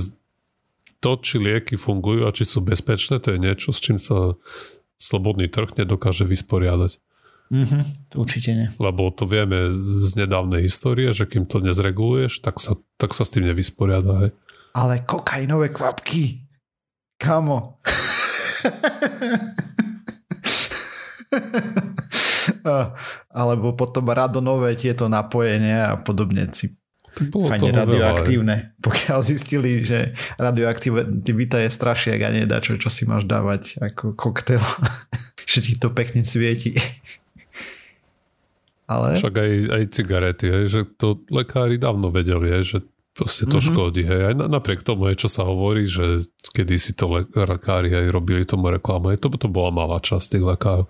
to, či lieky fungujú a či sú bezpečné, to je niečo, s čím sa slobodný trh nedokáže vysporiadať. Určite nie. Lebo to vieme z nedávnej histórie, že kým to nezreguluješ, tak sa s tým nevysporiada. Hej. Ale kokainové kvapky, kamo. Alebo potom radonové tieto napojenia a podobne, si fajne radioaktívne. Pokiaľ zistili, že radioaktivita je strašiak a nedá čo si máš dávať ako koktel. Všetci to pekne svieti. Ale však aj cigarety, hej, že to lekári dávno vedeli, hej, že proste to škodí. Hej. Aj napriek tomu, hej, čo sa hovorí, že kedysi to lekári aj robili tomu reklamu. Hej, to bola malá časť tých lekárov.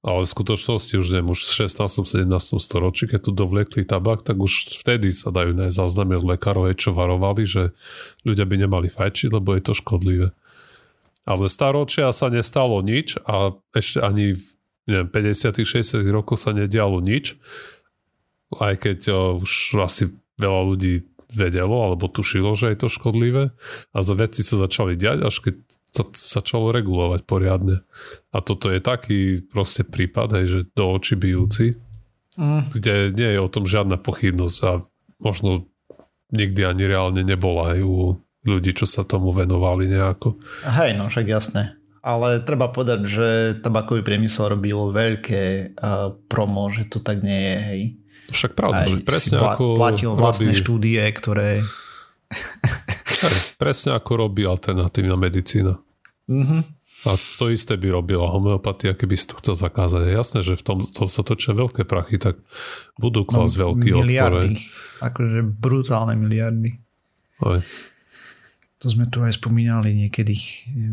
Ale v skutočnosti už neviem, už v 16. 17. storočí, keď tu dovlekli tabak, tak už vtedy sa dajú nájsť záznamy od lekárov, hej, čo varovali, že ľudia by nemali fajčiť, lebo je to škodlivé. Ale staročia sa nestalo nič a ešte ani v 50-60 rokoch sa nedialo nič. Aj keď už asi veľa ľudí vedelo alebo tušilo, že je to škodlivé, a veci sa začali diať, až keď začalo regulovať poriadne. A toto je taký proste prípad, hej, že do očí bijúci, kde nie je o tom žiadna pochybnosť a možno nikdy ani reálne nebola aj u ľudí, čo sa tomu venovali nejako. Hej, no však jasné. Ale treba povedať, že tabakový priemysel robil veľké promo, že to tak nie je, hej. Však pravda, aj že presne ako platil vlastné štúdie, ktoré... Hej, presne ako robí alternatívna medicína. Mm-hmm. A to isté by robila homeopatia, keby si to chcel zakázať. Jasné, že v tom sa točia veľké prachy, tak budú klásť veľký odpor. Miliardy. Akože brutálne miliardy. Hej. To sme tu aj spomínali niekedy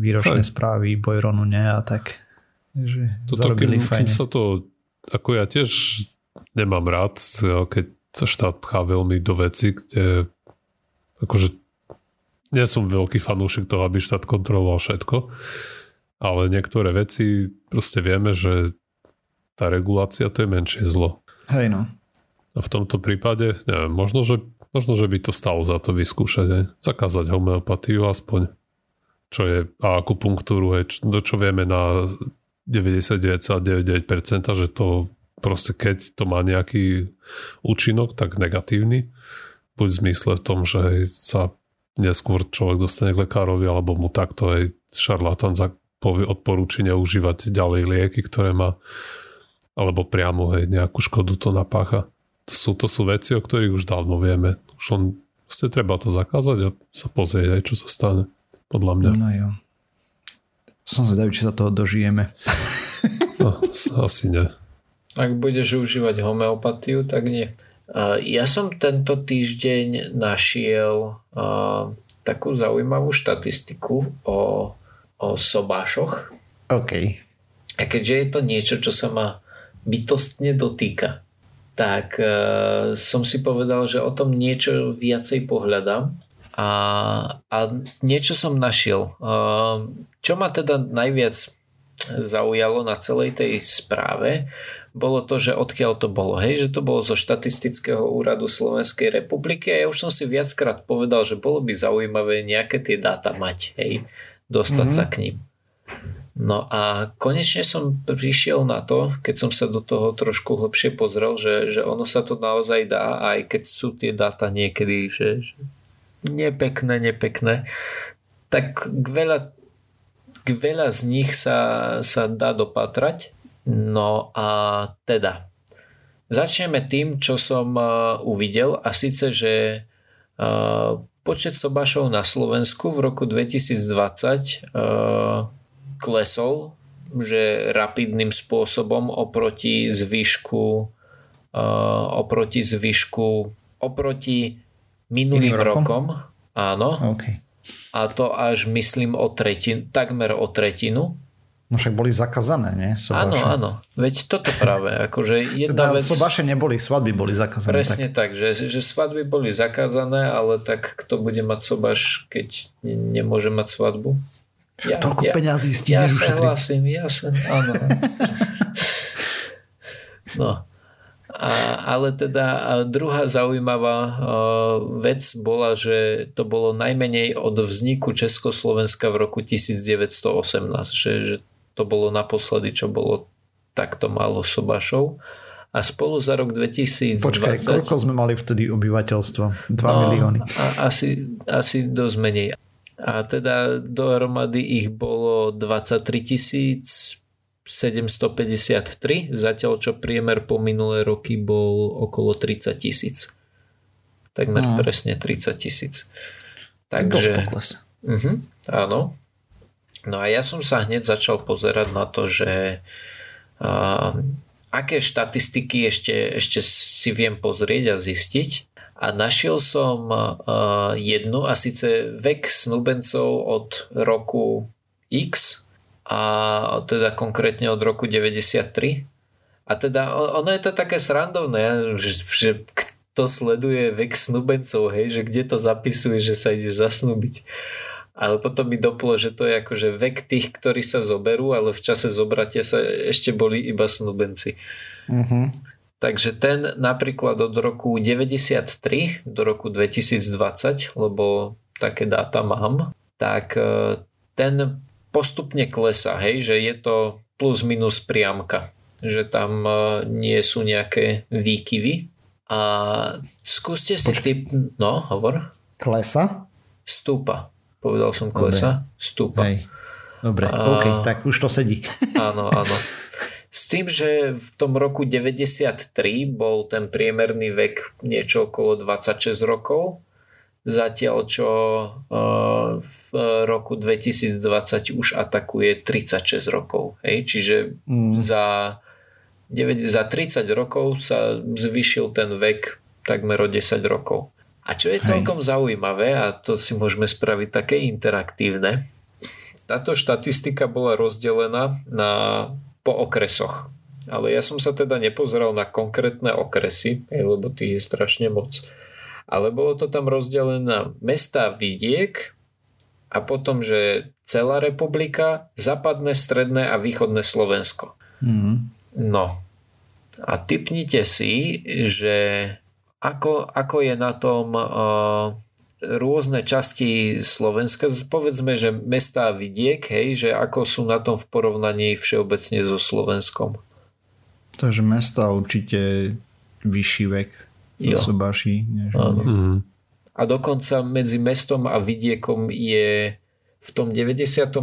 výročné správy Bojronu, nie a tak. Že toto, kým sa to, ako ja tiež nemám rád, keď sa štát pchá veľmi do veci, kde akože nie som veľký fanúšik toho, aby štát kontroloval všetko, ale niektoré veci proste vieme, že tá regulácia to je menšie zlo. Hej no. A v tomto prípade, neviem, možno, že by to stalo za to vyskúšať. Aj. Zakázať homeopatiu aspoň. Čo je akupunktúru, hej, čo vieme na 99,99%, že to proste keď to má nejaký účinok, tak negatívny. Buď v zmysle v tom, že hej, sa neskôr človek dostane k lekárovi, alebo mu takto aj šarlatán odporúči neužívať ďalej lieky, ktoré má, alebo priamo hej, nejakú škodu to napácha. To sú veci, o ktorých už dávno vieme. Už len treba to zakázať a sa pozrieť aj, čo sa stane. Podľa mňa. No jo. Som zvedavý, či sa toho dožijeme. No, asi nie. Ak budeš užívať homeopatiu, tak nie. Ja som tento týždeň našiel takú zaujímavú štatistiku o sobášoch. OK. A keďže je to niečo, čo sa ma bytostne dotýka, tak som si povedal, že o tom niečo viacej pohľadám a niečo som našiel. Čo ma teda najviac zaujalo na celej tej správe, bolo to, že odkiaľ to bolo. Hej, že to bolo zo Štatistického úradu Slovenskej republiky a ja už som si viackrát povedal, že bolo by zaujímavé nejaké tie dáta mať, hej, dostať sa k nim. No a konečne som prišiel na to, keď som sa do toho trošku hlbšie pozrel, že ono sa to naozaj dá, aj keď sú tie dáta niekedy že nepekné, tak k veľa z nich sa dá dopatrať. No a teda začneme tým, čo som uvidel, a síce, že počet sobášov na Slovensku v roku 2020 klesol, že rapidným spôsobom oproti minulým rokom. Áno. Okay. A to až myslím takmer o tretinu. No však boli zakazané, nie? Sobáše. Áno. Veď toto práve. Akože jedna vec... Sobáše neboli, svadby boli zakazané. Presne tak, že svadby boli zakázané, ale tak kto bude mať sobáš, keď nemôže mať svadbu? Toľko peňazí stihneš ušetriť. Ja sa hlasím, áno. No. Ale teda druhá zaujímavá vec bola, že to bolo najmenej od vzniku Československa v roku 1918. Že to bolo naposledy, čo bolo takto málo sobášov. A spolu za rok 2020... Počkaj, koľko sme mali vtedy obyvateľstvo? 2 milióny. Asi dosť menej. A teda dohromady ich bolo 23 753, zatiaľ čo priemer po minulé roky bol okolo 30 000. Takmer presne 30 000. Takže... áno. No a ja som sa hneď začal pozerať na to, že aké štatistiky ešte si viem pozrieť a zistiť. A našiel som jednu, a síce vek snúbencov od roku X, a teda konkrétne od roku 93. A teda ono je to také srandovné, že kto sleduje vek snúbencov, hej, že kde to zapisuje, že sa ideš zasnúbiť. Ale potom mi doplo, že to je akože vek tých, ktorí sa zoberú, ale v čase zobratia sa ešte boli iba snúbenci. Takže ten napríklad od roku 93 do roku 2020, lebo také dáta mám, tak ten postupne klesá, hej, že je to plus minus priamka, že tam nie sú nejaké výkyvy. A skúste si typ... No, hovor. Klesa? Stúpa. Povedal som klesa. Dobre. Stúpa. Hej. Dobre, okay, tak už to sedí. Áno, áno. S tým, že v tom roku 93 bol ten priemerný vek niečo okolo 26 rokov, zatiaľ čo v roku 2020 už atakuje 36 rokov. Hej? Čiže za 30 rokov sa zvýšil ten vek takmer o 10 rokov. A čo je celkom zaujímavé, a to si môžeme spraviť také interaktívne, táto štatistika bola rozdelená po okresoch. Ale ja som sa teda nepozeral na konkrétne okresy, lebo tých je strašne moc. Ale bolo to tam rozdelené na mestá, vidiek a potom, že celá republika, západné, stredné a východné Slovensko. Mm. No. A tipnite si, že ako je na tom rôzne časti Slovenska, povedzme, že mestá a vidiek, hej, že ako sú na tom v porovnaní všeobecne so Slovenskom. Takže mestá určite vyšší vek sú baší. A dokonca medzi mestom a vidiekom je v tom 93.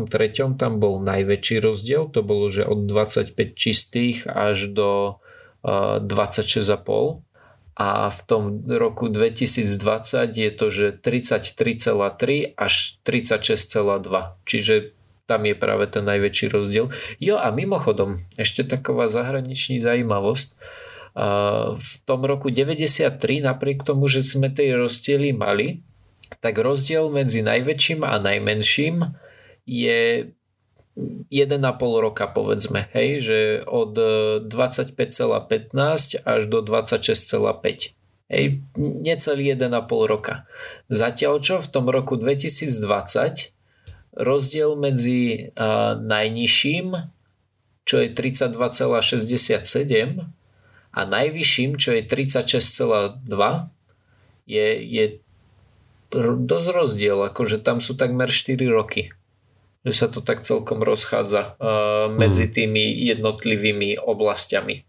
tam bol najväčší rozdiel, to bolo, že od 25 čistých až do 26,5. A v tom roku 2020 je to, že 33,3 až 36,2. Čiže tam je práve ten najväčší rozdiel. Jo, a mimochodom, ešte taková zahraničná zaujímavosť. V tom roku 93, napriek tomu, že sme tie rozdiely mali, tak rozdiel medzi najväčším a najmenším je 1,5 roka, povedzme, hej, že od 25,15 až do 26,5, hej, necelý 1,5 roka. Zatiaľ čo v tom roku 2020 rozdiel medzi najnižším, čo je 32,67 a najvyšším, čo je 36,2 je dosť rozdiel, akože tam sú takmer 4 roky. Že sa to tak celkom rozchádza medzi tými jednotlivými oblastiami.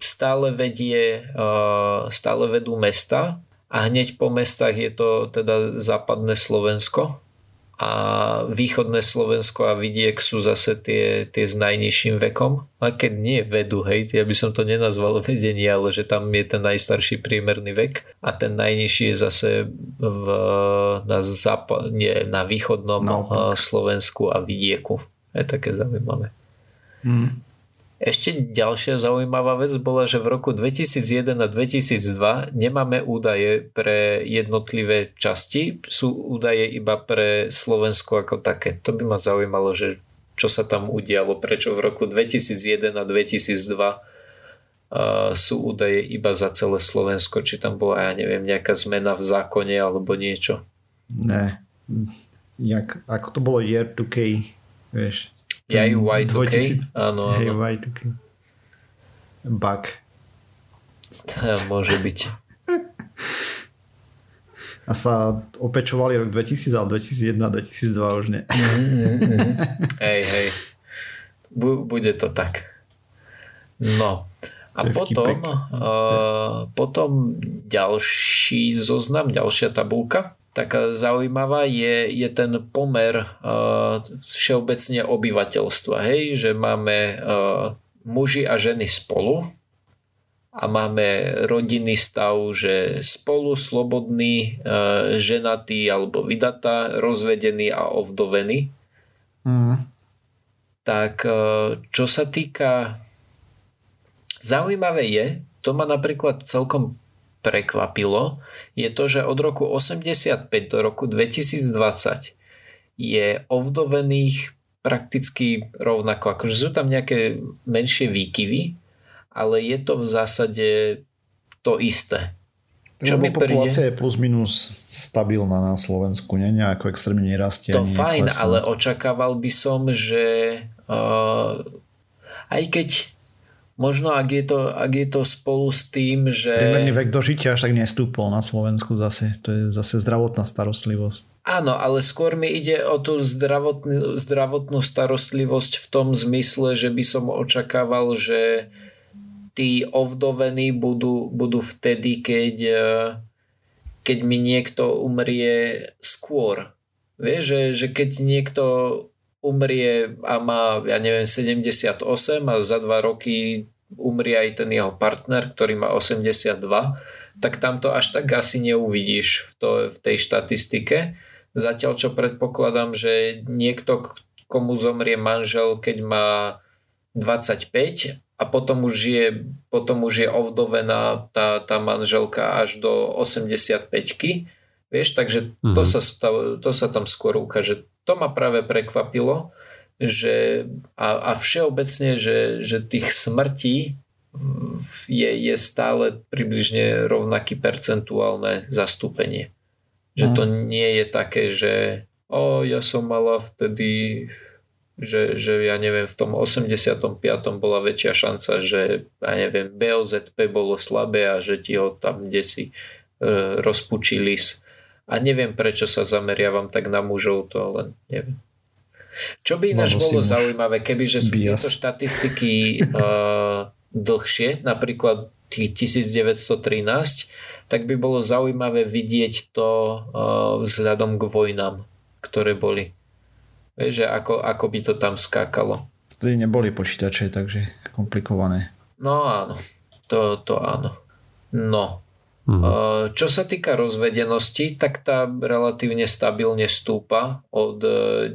Stále vedú mesta a hneď po mestách je to teda západné Slovensko a východné Slovensko a vidiek sú zase tie s najnižším vekom. A keď nie vedú, hej, ja by som to nenazval vedenie, ale že tam je ten najstarší priemerný vek a ten najnižší je zase na východnom Slovensku a vidieku. Je také zaujímavé. Mm. Ešte ďalšia zaujímavá vec bola, že v roku 2001 a 2002 nemáme údaje pre jednotlivé časti, sú údaje iba pre Slovensko ako také. To by ma zaujímalo, že čo sa tam udialo, prečo v roku 2001 a 2002 sú údaje iba za celé Slovensko, či tam bola, ja neviem, nejaká zmena v zákone alebo niečo. Ne. Ako to bolo year 2K, vieš? Ja ju Y2K? Áno, áno. Y2K. Bug. Môže byť. A sa opečovali rok 2000 a 2001 a 2002 už nie. Hej. Bude to tak. No. A potom ďalší zoznam, ďalšia tabulka. Taká zaujímavá je ten pomer všeobecne obyvateľstva. Hej? Že máme muži a ženy spolu a máme rodinný stav, že spolu, slobodný, ženatý alebo vydatá, rozvedený a ovdovený. Mm. Tak čo sa týka... Zaujímavé je, to ma napríklad celkom prekvapilo, je to, že od roku 85 do roku 2020 je ovdovených prakticky rovnako. Akože sú tam nejaké menšie výkyvy, ale je to v zásade to isté. Čo mi populácia je plus minus stabilná na Slovensku, nie? Nejako extrémne nerastie. To fajn, klesne. Ale očakával by som, že aj keď možno, ak je to spolu s tým, že... Priemerný vek dožitia až tak nestúpol na Slovensku zase. To je zase zdravotná starostlivosť. Áno, ale skôr mi ide o tú zdravotnú starostlivosť v tom zmysle, že by som očakával, že tí ovdovení budú vtedy, keď mi niekto umrie skôr. Vieš, že keď niekto umrie a má, ja neviem, 78 a za 2 roky umrie aj ten jeho partner, ktorý má 82, tak tam to až tak asi neuvidíš v tej štatistike. Zatiaľ, čo predpokladám, že niekto, komu zomrie manžel, keď má 25 a potom už je ovdovená tá manželka až do 85-ky. Vieš, takže to sa tam skôr ukáže. To ma práve prekvapilo, že a všeobecne, že tých smrtí je stále približne rovnaké percentuálne zastúpenie. Že to nie je také, že ja som mala vtedy, že ja neviem, v tom 85. bola väčšia šanca, že ja neviem, BOZP bolo slabé a že ti ho tam kdesi rozpučí lis. A neviem, prečo sa zameriavam tak na mužov, to len neviem. Čo by ináč bolo zaujímavé, kebyže sú tieto štatistiky dlhšie, napríklad 1913, tak by bolo zaujímavé vidieť to vzhľadom k vojnám, ktoré boli. Vieš, že ako by to tam skákalo. Vtedy neboli počítače, takže komplikované. No áno, to áno. No. Čo sa týka rozvedenosti, tak tá relatívne stabilne stúpa od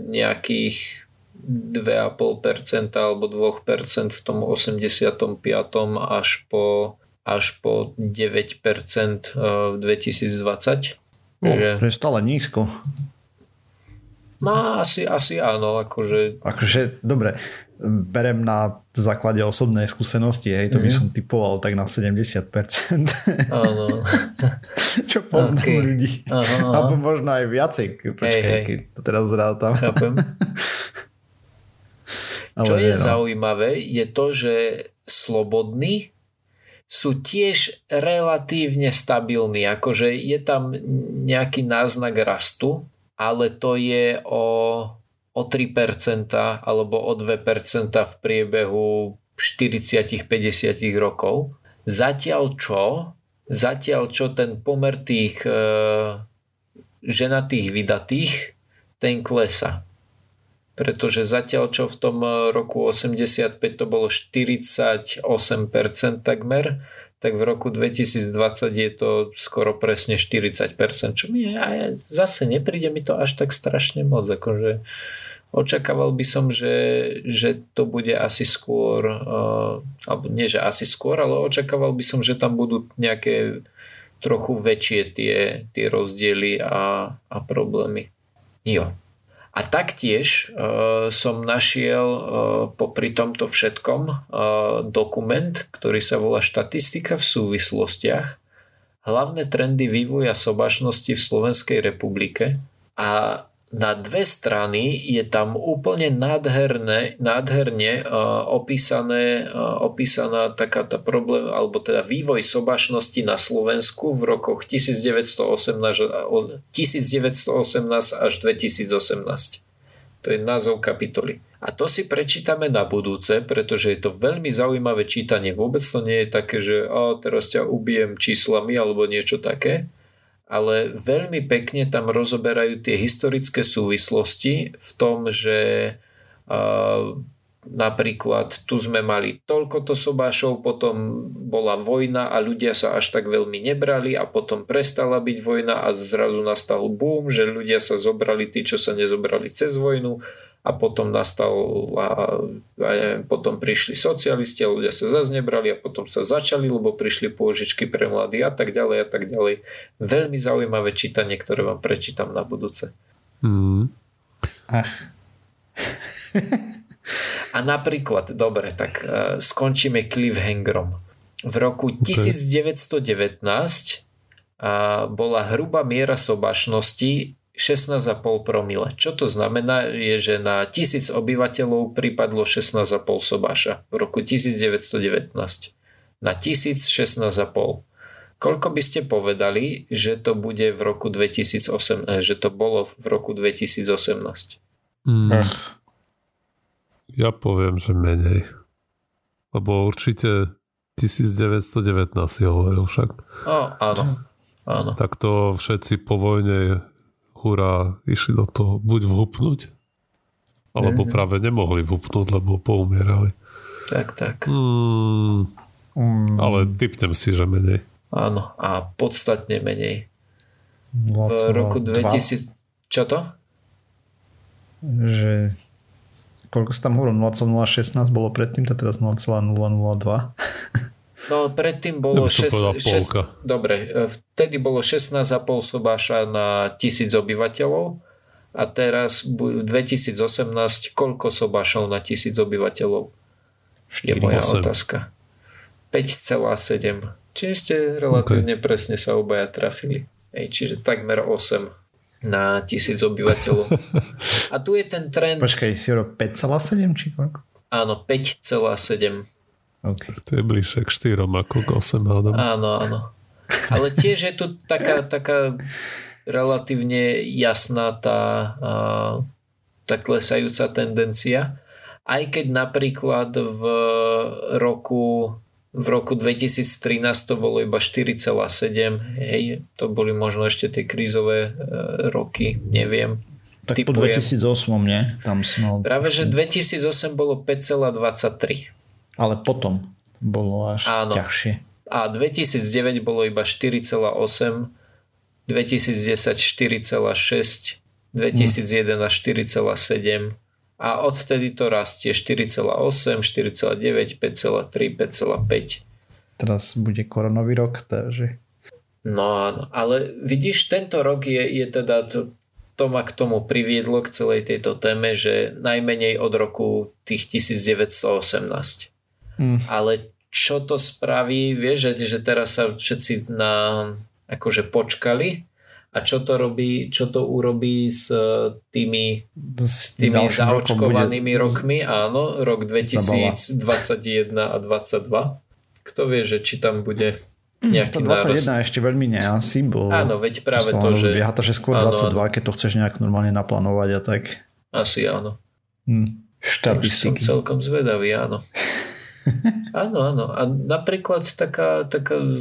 nejakých 2,5% alebo 2% v tom 85. až po 9% v 2020. To je stále nízko. No, asi áno. Akože dobre, berem na základe osobnej skúsenosti, hej, to by som typoval tak na 70%. Áno. Čo poznám ľudí. Aha. Alebo možno aj viacej. Počkaj, keď to teraz zrátam. Chápem. Čo je zaujímavé, je to, že slobodní sú tiež relatívne stabilní. Akože je tam nejaký náznak rastu, ale to je o 3% alebo o 2% v priebehu 40-50 rokov. Zatiaľ čo ten pomer tých ženatých vydatých, ten klesa. Pretože zatiaľ čo v tom roku 85 to bolo 48% takmer, tak v roku 2020 je to skoro presne 40%, čo mi zase nepríde mi to až tak strašne moc. Akože očakával by som, že to bude asi skôr, alebo nie, že asi skôr, ale očakával by som, že tam budú nejaké trochu väčšie tie rozdiely a problémy. Jo. A taktiež som našiel popri tomto všetkom dokument, ktorý sa volá Štatistika v súvislostiach, hlavné trendy vývoja sobašnosti v Slovenskej republike, a na dve strany je tam úplne nádherne opísaná taká tá problém, alebo teda vývoj sobašnosti na Slovensku v rokoch 1918 až 2018. To je názov kapitoly. A to si prečítame na budúce, pretože je to veľmi zaujímavé čítanie. Vôbec to nie je také, že teraz ťa ubijem číslami alebo niečo také. Ale veľmi pekne tam rozoberajú tie historické súvislosti v tom, že napríklad tu sme mali toľkoto sobášov, potom bola vojna a ľudia sa až tak veľmi nebrali a potom prestala byť vojna a zrazu nastal boom, že ľudia sa zobrali, tí, čo sa nezobrali cez vojnu, a potom potom prišli socialisti a ľudia sa zase nebrali a potom sa začali, lebo prišli pôžičky pre mladých a tak ďalej. Veľmi zaujímavé čítanie, ktoré vám prečítam na budúce. A napríklad, dobre, tak skončíme cliffhangerom. V roku 1919 bola hrubá miera sobašnosti 16,5 promile. Čo to znamená, je, že na 1000 obyvateľov pripadlo 16,5 sobáša v roku 1919. Na 1000 16,5. Koľko by ste povedali, že to bude v roku 2018, že to bolo v roku 2018? Ja poviem, že menej. Lebo určite 1919 si hovoril však. Áno. Tak to všetci po vojne hurá išli do toho buď vhupnúť, alebo práve nemohli vhupnúť, lebo poumierali. Tak. Ale tipnem si, že menej. Áno, a podstatne menej. V roku 2000... Čo to? Že... Koľko sa tam hovorím? 0,016 bolo predtým, to teraz 0,002. No predtým bolo... Dobre, vtedy bolo 16,5 sobáša na 1000 obyvateľov a teraz v 2018 koľko sobášov na 1000 obyvateľov? 4, je moja 8. otázka. 5,7. Čiže ste relatívne presne sa obaja trafili. Čiže takmer 8 na 1000 obyvateľov. A tu je ten trend... Počkaj, si ro 5,7 či koľko? Áno, 5,7. Okay. To je bližšie k 4 ako k 8. Áno. Ale tiež je tu taká relatívne jasná tá klesajúca tendencia. Aj keď napríklad v roku 2013 to bolo iba 4,7. Hej, to boli možno ešte tie krízové roky, neviem. Tak typujem. Po 2008, nie? Tam sme... Práve, že 2008 bolo 5,23. Ale potom bolo až ťažšie. A 2009 bolo iba 4,8, 2010 4,6, 2011 4,7. A odvtedy to rastie 4,8, 4,9, 5,3, 5,5. Teraz bude koronový rok, takže... No áno, ale vidíš, tento rok je teda... To ma k tomu priviedlo k celej tejto téme, že najmenej od roku tých 1918. Ale čo to spraví, vieš, že teraz sa všetci akože počkali. A čo to urobí s tými zaočkovanými rokmi? Áno, rok 2021 a 2022. Kto vie, že či tam bude nejaký nárost? 21 ešte veľmi neasí, bo... Áno, veď práve to, že... Bieha to, že skôr 22, keď to chceš nejak normálne naplánovať a tak. Asi áno. Štatistiky. Som celkom zvedavý, áno. Áno. A napríklad taká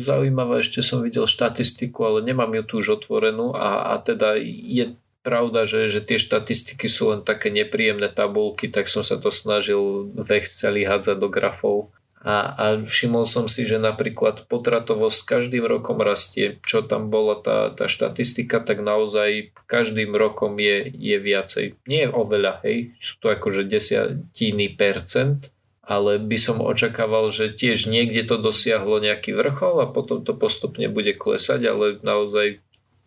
zaujímavá, ešte som videl štatistiku, ale nemám ju tu už otvorenú a teda je pravda, že tie štatistiky sú len také nepríjemné tabulky, tak som sa to snažil v Exceli hádzať do grafov a všimol som si, že napríklad potratovosť každým rokom rastie, čo tam bola tá štatistika, tak naozaj každým rokom je viacej, nie je oveľa, hej, sú to akože 10%, ale by som očakával, že tiež niekde to dosiahlo nejaký vrchol a potom to postupne bude klesať, ale naozaj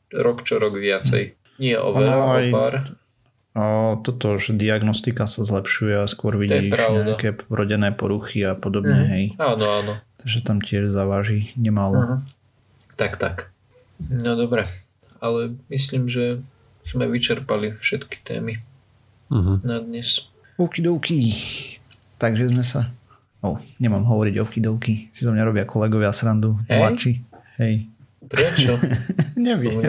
rok čo rok viacej. Nie oveľa, ale pár. A toto, že diagnostika sa zlepšuje a skôr vidíš nejaké vrodené poruchy a podobne. Hej. Áno. Takže tam tiež zaváži nemálo. Tak. No dobre, ale myslím, že sme vyčerpali všetky témy na dnes. Okidoki. Takže sme sa... nemám hovoriť ovky-dovky. Si to mňa robia kolegovia srandu. Mladší. Hej. Prečo? Neviem.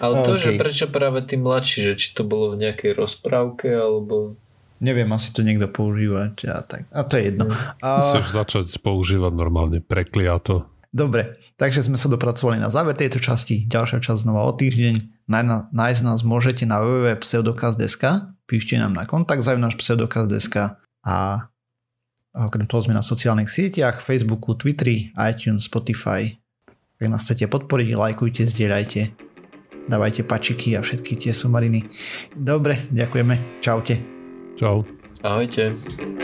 Ale to, že prečo práve tí mladší, že či to bolo v nejakej rozprávke, alebo... Neviem, asi to niekto používať. A to je jedno. Musíš začať používať normálne prekliato. Dobre, takže sme sa dopracovali na záver tejto časti. Ďalšia časť znova o týždeň. Nájsť nás môžete na www.pseudokast.sk. Píšte nám na kontakt @ Pseudokast.sk. A okrem toho sme na sociálnych sieťach, Facebooku, Twitteri, iTunes, Spotify. Ak nás chcete podporiť, lajkujte, zdieľajte, dávajte pačiky a všetky tie somariny. Dobre, ďakujeme. Čaute. Čau. Ahojte.